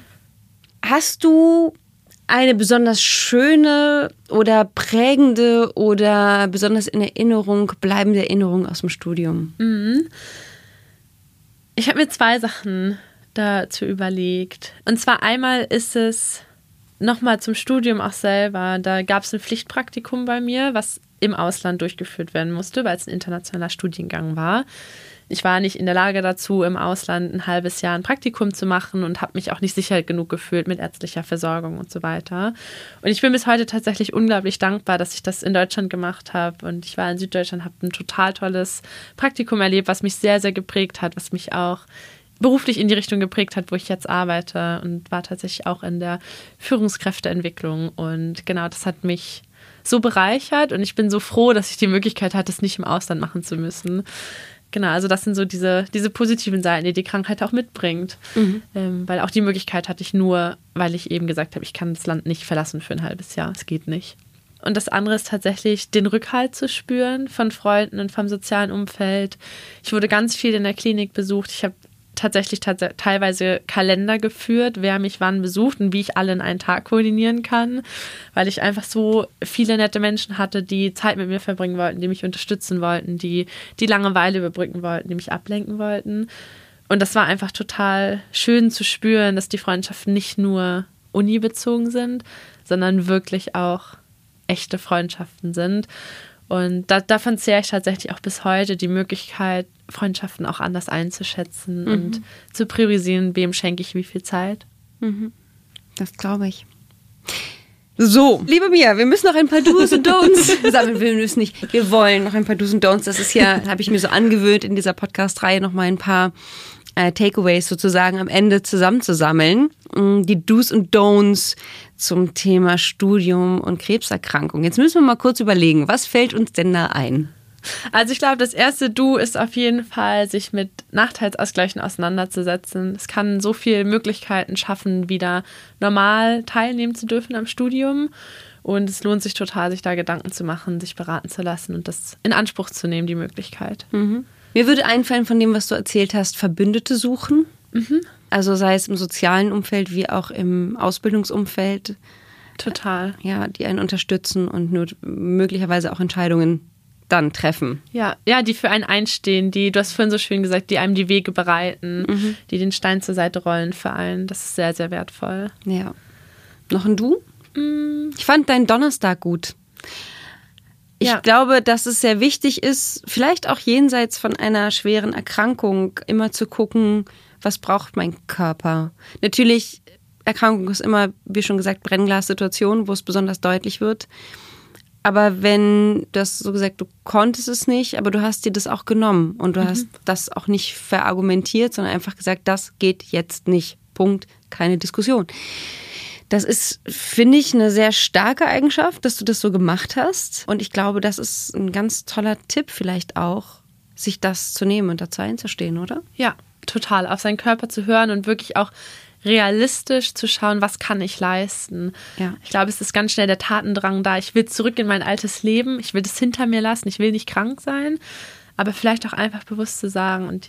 Hast du eine besonders schöne oder prägende oder besonders in Erinnerung bleibende Erinnerung aus dem Studium? Ich habe mir 2 Sachen dazu überlegt. Und zwar einmal ist es nochmal zum Studium auch selber. Da gab es ein Pflichtpraktikum bei mir, was im Ausland durchgeführt werden musste, weil es ein internationaler Studiengang war. Ich war nicht in der Lage dazu, im Ausland ein halbes Jahr ein Praktikum zu machen und habe mich auch nicht sicher genug gefühlt mit ärztlicher Versorgung und so weiter. Und ich bin bis heute tatsächlich unglaublich dankbar, dass ich das in Deutschland gemacht habe. Und ich war in Süddeutschland, habe ein total tolles Praktikum erlebt, was mich sehr, sehr geprägt hat, was mich auch beruflich in die Richtung geprägt hat, wo ich jetzt arbeite und war tatsächlich auch in der Führungskräfteentwicklung. Und genau, das hat mich so bereichert und ich bin so froh, dass ich die Möglichkeit hatte, es nicht im Ausland machen zu müssen. Genau, also das sind so diese positiven Seiten, die Krankheit auch mitbringt. Weil auch die Möglichkeit hatte ich nur, weil ich eben gesagt habe, ich kann das Land nicht verlassen für ein halbes Jahr, es geht nicht. Und das andere ist tatsächlich, den Rückhalt zu spüren von Freunden und vom sozialen Umfeld. Ich wurde ganz viel in der Klinik besucht. Ich habe tatsächlich teilweise Kalender geführt, wer mich wann besucht und wie ich alle in einen Tag koordinieren kann, weil ich einfach so viele nette Menschen hatte, die Zeit mit mir verbringen wollten, die mich unterstützen wollten, die Langeweile überbrücken wollten, die mich ablenken wollten. Und das war einfach total schön zu spüren, dass die Freundschaften nicht nur unibezogen sind, sondern wirklich auch echte Freundschaften sind. Und davon zehre ich tatsächlich auch bis heute, die Möglichkeit, Freundschaften auch anders einzuschätzen und zu priorisieren, wem schenke ich wie viel Zeit. Mhm. Das glaube ich. So, liebe Mia, wir müssen noch ein paar Do's und Don'ts sammeln. Wir müssen nicht, wir wollen noch ein paar Do's und Don'ts. Das ist ja, habe ich mir so angewöhnt, in dieser Podcast-Reihe nochmal ein paar Takeaways sozusagen am Ende zusammenzusammeln. Die Do's und Don'ts zum Thema Studium und Krebserkrankung. Jetzt müssen wir mal kurz überlegen, was fällt uns denn da ein? Also ich glaube, das erste Do ist auf jeden Fall, sich mit Nachteilsausgleichen auseinanderzusetzen. Es kann so viele Möglichkeiten schaffen, wieder normal teilnehmen zu dürfen am Studium. Und es lohnt sich total, sich da Gedanken zu machen, sich beraten zu lassen und das in Anspruch zu nehmen, die Möglichkeit. Mhm. Mir würde einfallen von dem, was du erzählt hast, Verbündete suchen. Mhm. Also sei es im sozialen Umfeld wie auch im Ausbildungsumfeld. Total. Ja, die einen unterstützen und nur möglicherweise auch Entscheidungen dann treffen. Ja, die für einen einstehen, die, du hast vorhin so schön gesagt, die einem die Wege bereiten, die den Stein zur Seite rollen für einen. Das ist sehr, sehr wertvoll. Ja. Noch ein Du? Mm. Ich fand deinen Donnerstag gut. Ich glaube, dass es sehr wichtig ist, vielleicht auch jenseits von einer schweren Erkrankung immer zu gucken, was braucht mein Körper? Natürlich, Erkrankung ist immer, wie schon gesagt, Brennglas-Situation, wo es besonders deutlich wird. Aber wenn das so gesagt, du konntest es nicht, aber du hast dir das auch genommen und du hast das auch nicht verargumentiert, sondern einfach gesagt, das geht jetzt nicht. Punkt. Keine Diskussion. Das ist, finde ich, eine sehr starke Eigenschaft, dass du das so gemacht hast. Und ich glaube, das ist ein ganz toller Tipp vielleicht auch, sich das zu nehmen und dazu einzustehen, oder? Ja, total. Auf seinen Körper zu hören und wirklich auch realistisch zu schauen, was kann ich leisten. Ja. Ich glaube, es ist ganz schnell der Tatendrang da. Ich will zurück in mein altes Leben. Ich will das hinter mir lassen. Ich will nicht krank sein. Aber vielleicht auch einfach bewusst zu sagen, und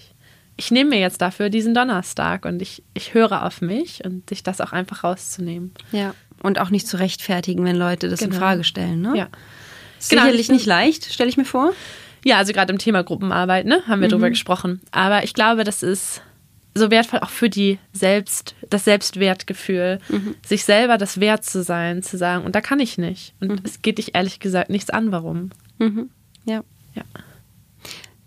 ich nehme mir jetzt dafür diesen Donnerstag und ich höre auf mich und sich das auch einfach rauszunehmen. Ja, und auch nicht zu rechtfertigen, wenn Leute das in Frage stellen. Ne? Ja. Sicherlich nicht leicht, stelle ich mir vor. Ja, also gerade im Thema Gruppenarbeit, ne, haben wir drüber gesprochen. Aber ich glaube, das ist so wertvoll auch für das Selbstwertgefühl, sich selber das wert zu sein, zu sagen, und da kann ich nicht. Und es geht dich ehrlich gesagt nichts an, warum. Mhm. Ja.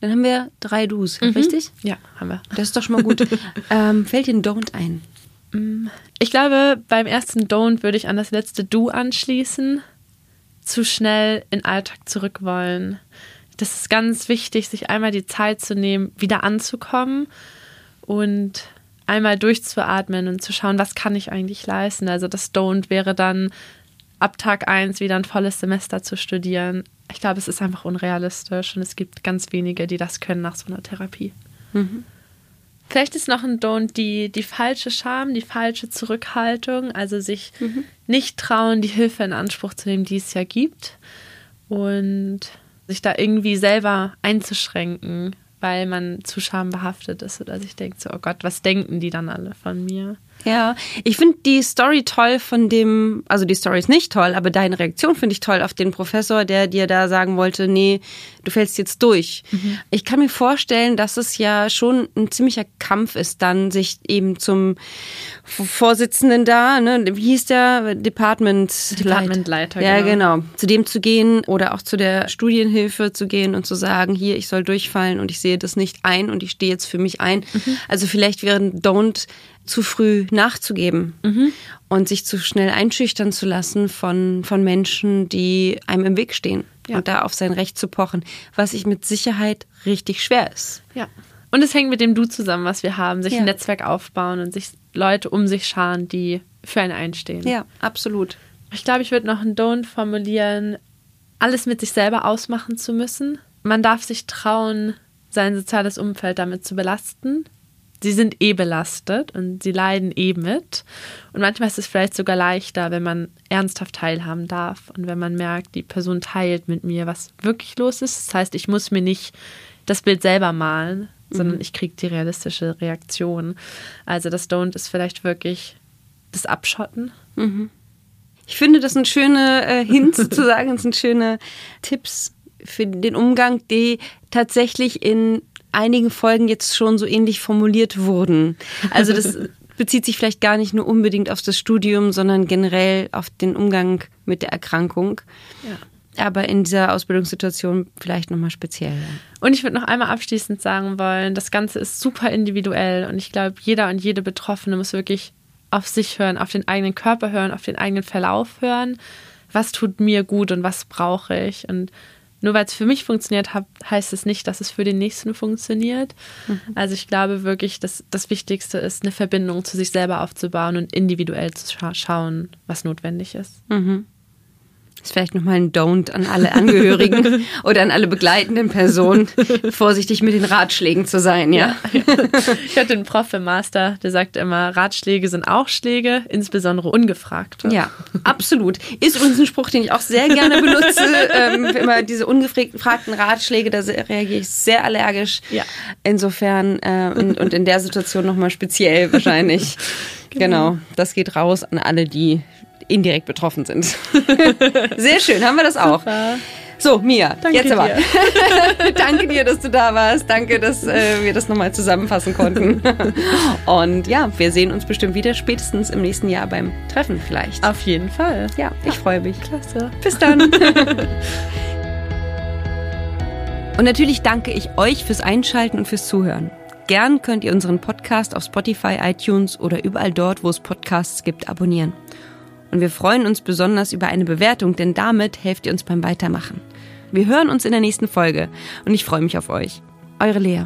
Dann haben wir 3 Do's, richtig? Ja, haben wir. Das ist doch schon mal gut. Fällt dir ein Don't ein? Ich glaube, beim ersten Don't würde ich an das letzte Do anschließen. Zu schnell in den Alltag zurück wollen. Das ist ganz wichtig, sich einmal die Zeit zu nehmen, wieder anzukommen. Und einmal durchzuatmen und zu schauen, was kann ich eigentlich leisten. Also das Don't wäre dann, ab Tag 1 wieder ein volles Semester zu studieren. Ich glaube, es ist einfach unrealistisch und es gibt ganz wenige, die das können nach so einer Therapie. Mhm. Vielleicht ist noch ein Don't die falsche Scham, die falsche Zurückhaltung. Also sich nicht trauen, die Hilfe in Anspruch zu nehmen, die es ja gibt. Und sich da irgendwie selber einzuschränken, weil man zu schambehaftet ist oder sich denkt so, oh Gott, was denken die dann alle von mir? Ja, ich finde die Story toll von dem, also die Story ist nicht toll, aber deine Reaktion finde ich toll auf den Professor, der dir da sagen wollte, nee, du fällst jetzt durch. Mhm. Ich kann mir vorstellen, dass es ja schon ein ziemlicher Kampf ist, dann sich eben zum Vorsitzenden da, ne, wie hieß der? Departmentleiter. Ja, genau. Zu dem zu gehen oder auch zu der Studienhilfe zu gehen und zu sagen, hier, ich soll durchfallen und ich sehe das nicht ein und ich stehe jetzt für mich ein. Mhm. Also vielleicht wäre ein Don't, zu früh nachzugeben und sich zu schnell einschüchtern zu lassen von Menschen, die einem im Weg stehen und da auf sein Recht zu pochen, was ich mit Sicherheit richtig schwer ist. Ja. Und es hängt mit dem Du zusammen, was wir haben, sich ein Netzwerk aufbauen und sich Leute um sich scharen, die für einen einstehen. Ja, absolut. Ich glaube, ich würde noch ein Don't formulieren, alles mit sich selber ausmachen zu müssen. Man darf sich trauen, sein soziales Umfeld damit zu belasten. Sie sind belastet und sie leiden mit. Und manchmal ist es vielleicht sogar leichter, wenn man ernsthaft teilhaben darf und wenn man merkt, die Person teilt mit mir, was wirklich los ist. Das heißt, ich muss mir nicht das Bild selber malen, sondern ich kriege die realistische Reaktion. Also das Don't ist vielleicht wirklich das Abschotten. Mhm. Ich finde, das sind schöne Hints sozusagen, das sind schöne Tipps für den Umgang, die tatsächlich in einigen Folgen jetzt schon so ähnlich formuliert wurden. Also das bezieht sich vielleicht gar nicht nur unbedingt auf das Studium, sondern generell auf den Umgang mit der Erkrankung. Ja. aber in dieser Ausbildungssituation vielleicht nochmal speziell. Und ich würde noch einmal abschließend sagen wollen, das Ganze ist super individuell und ich glaube, jeder und jede Betroffene muss wirklich auf sich hören, auf den eigenen Körper hören, auf den eigenen Verlauf hören. Was tut mir gut und was brauche ich? Und nur weil es für mich funktioniert hat, heißt es nicht, dass es für den Nächsten funktioniert. Mhm. Also ich glaube wirklich, dass das Wichtigste ist, eine Verbindung zu sich selber aufzubauen und individuell zu schauen, was notwendig ist. Mhm. Das ist vielleicht nochmal ein Don't an alle Angehörigen oder an alle begleitenden Personen, vorsichtig mit den Ratschlägen zu sein, ja? Ja. Ich hatte einen Prof im Master, der sagte immer, Ratschläge sind auch Schläge, insbesondere ungefragte. Ja, absolut. Ist übrigens ein Spruch, den ich auch sehr gerne benutze. Immer diese ungefragten Ratschläge, da reagiere ich sehr allergisch. Ja. Insofern und in der Situation nochmal speziell wahrscheinlich. Genau, das geht raus an alle, die indirekt betroffen sind. Sehr schön, haben wir das auch. Super. So, Mia, danke jetzt aber. Dir. Danke dir, dass du da warst. Danke, dass wir das nochmal zusammenfassen konnten. Und ja, wir sehen uns bestimmt wieder, spätestens im nächsten Jahr beim Treffen vielleicht. Auf jeden Fall. Ja, ich freue mich. Klasse. Bis dann. Und natürlich danke ich euch fürs Einschalten und fürs Zuhören. Gern könnt ihr unseren Podcast auf Spotify, iTunes oder überall dort, wo es Podcasts gibt, abonnieren. Und wir freuen uns besonders über eine Bewertung, denn damit helft ihr uns beim Weitermachen. Wir hören uns in der nächsten Folge und ich freue mich auf euch. Eure Lea.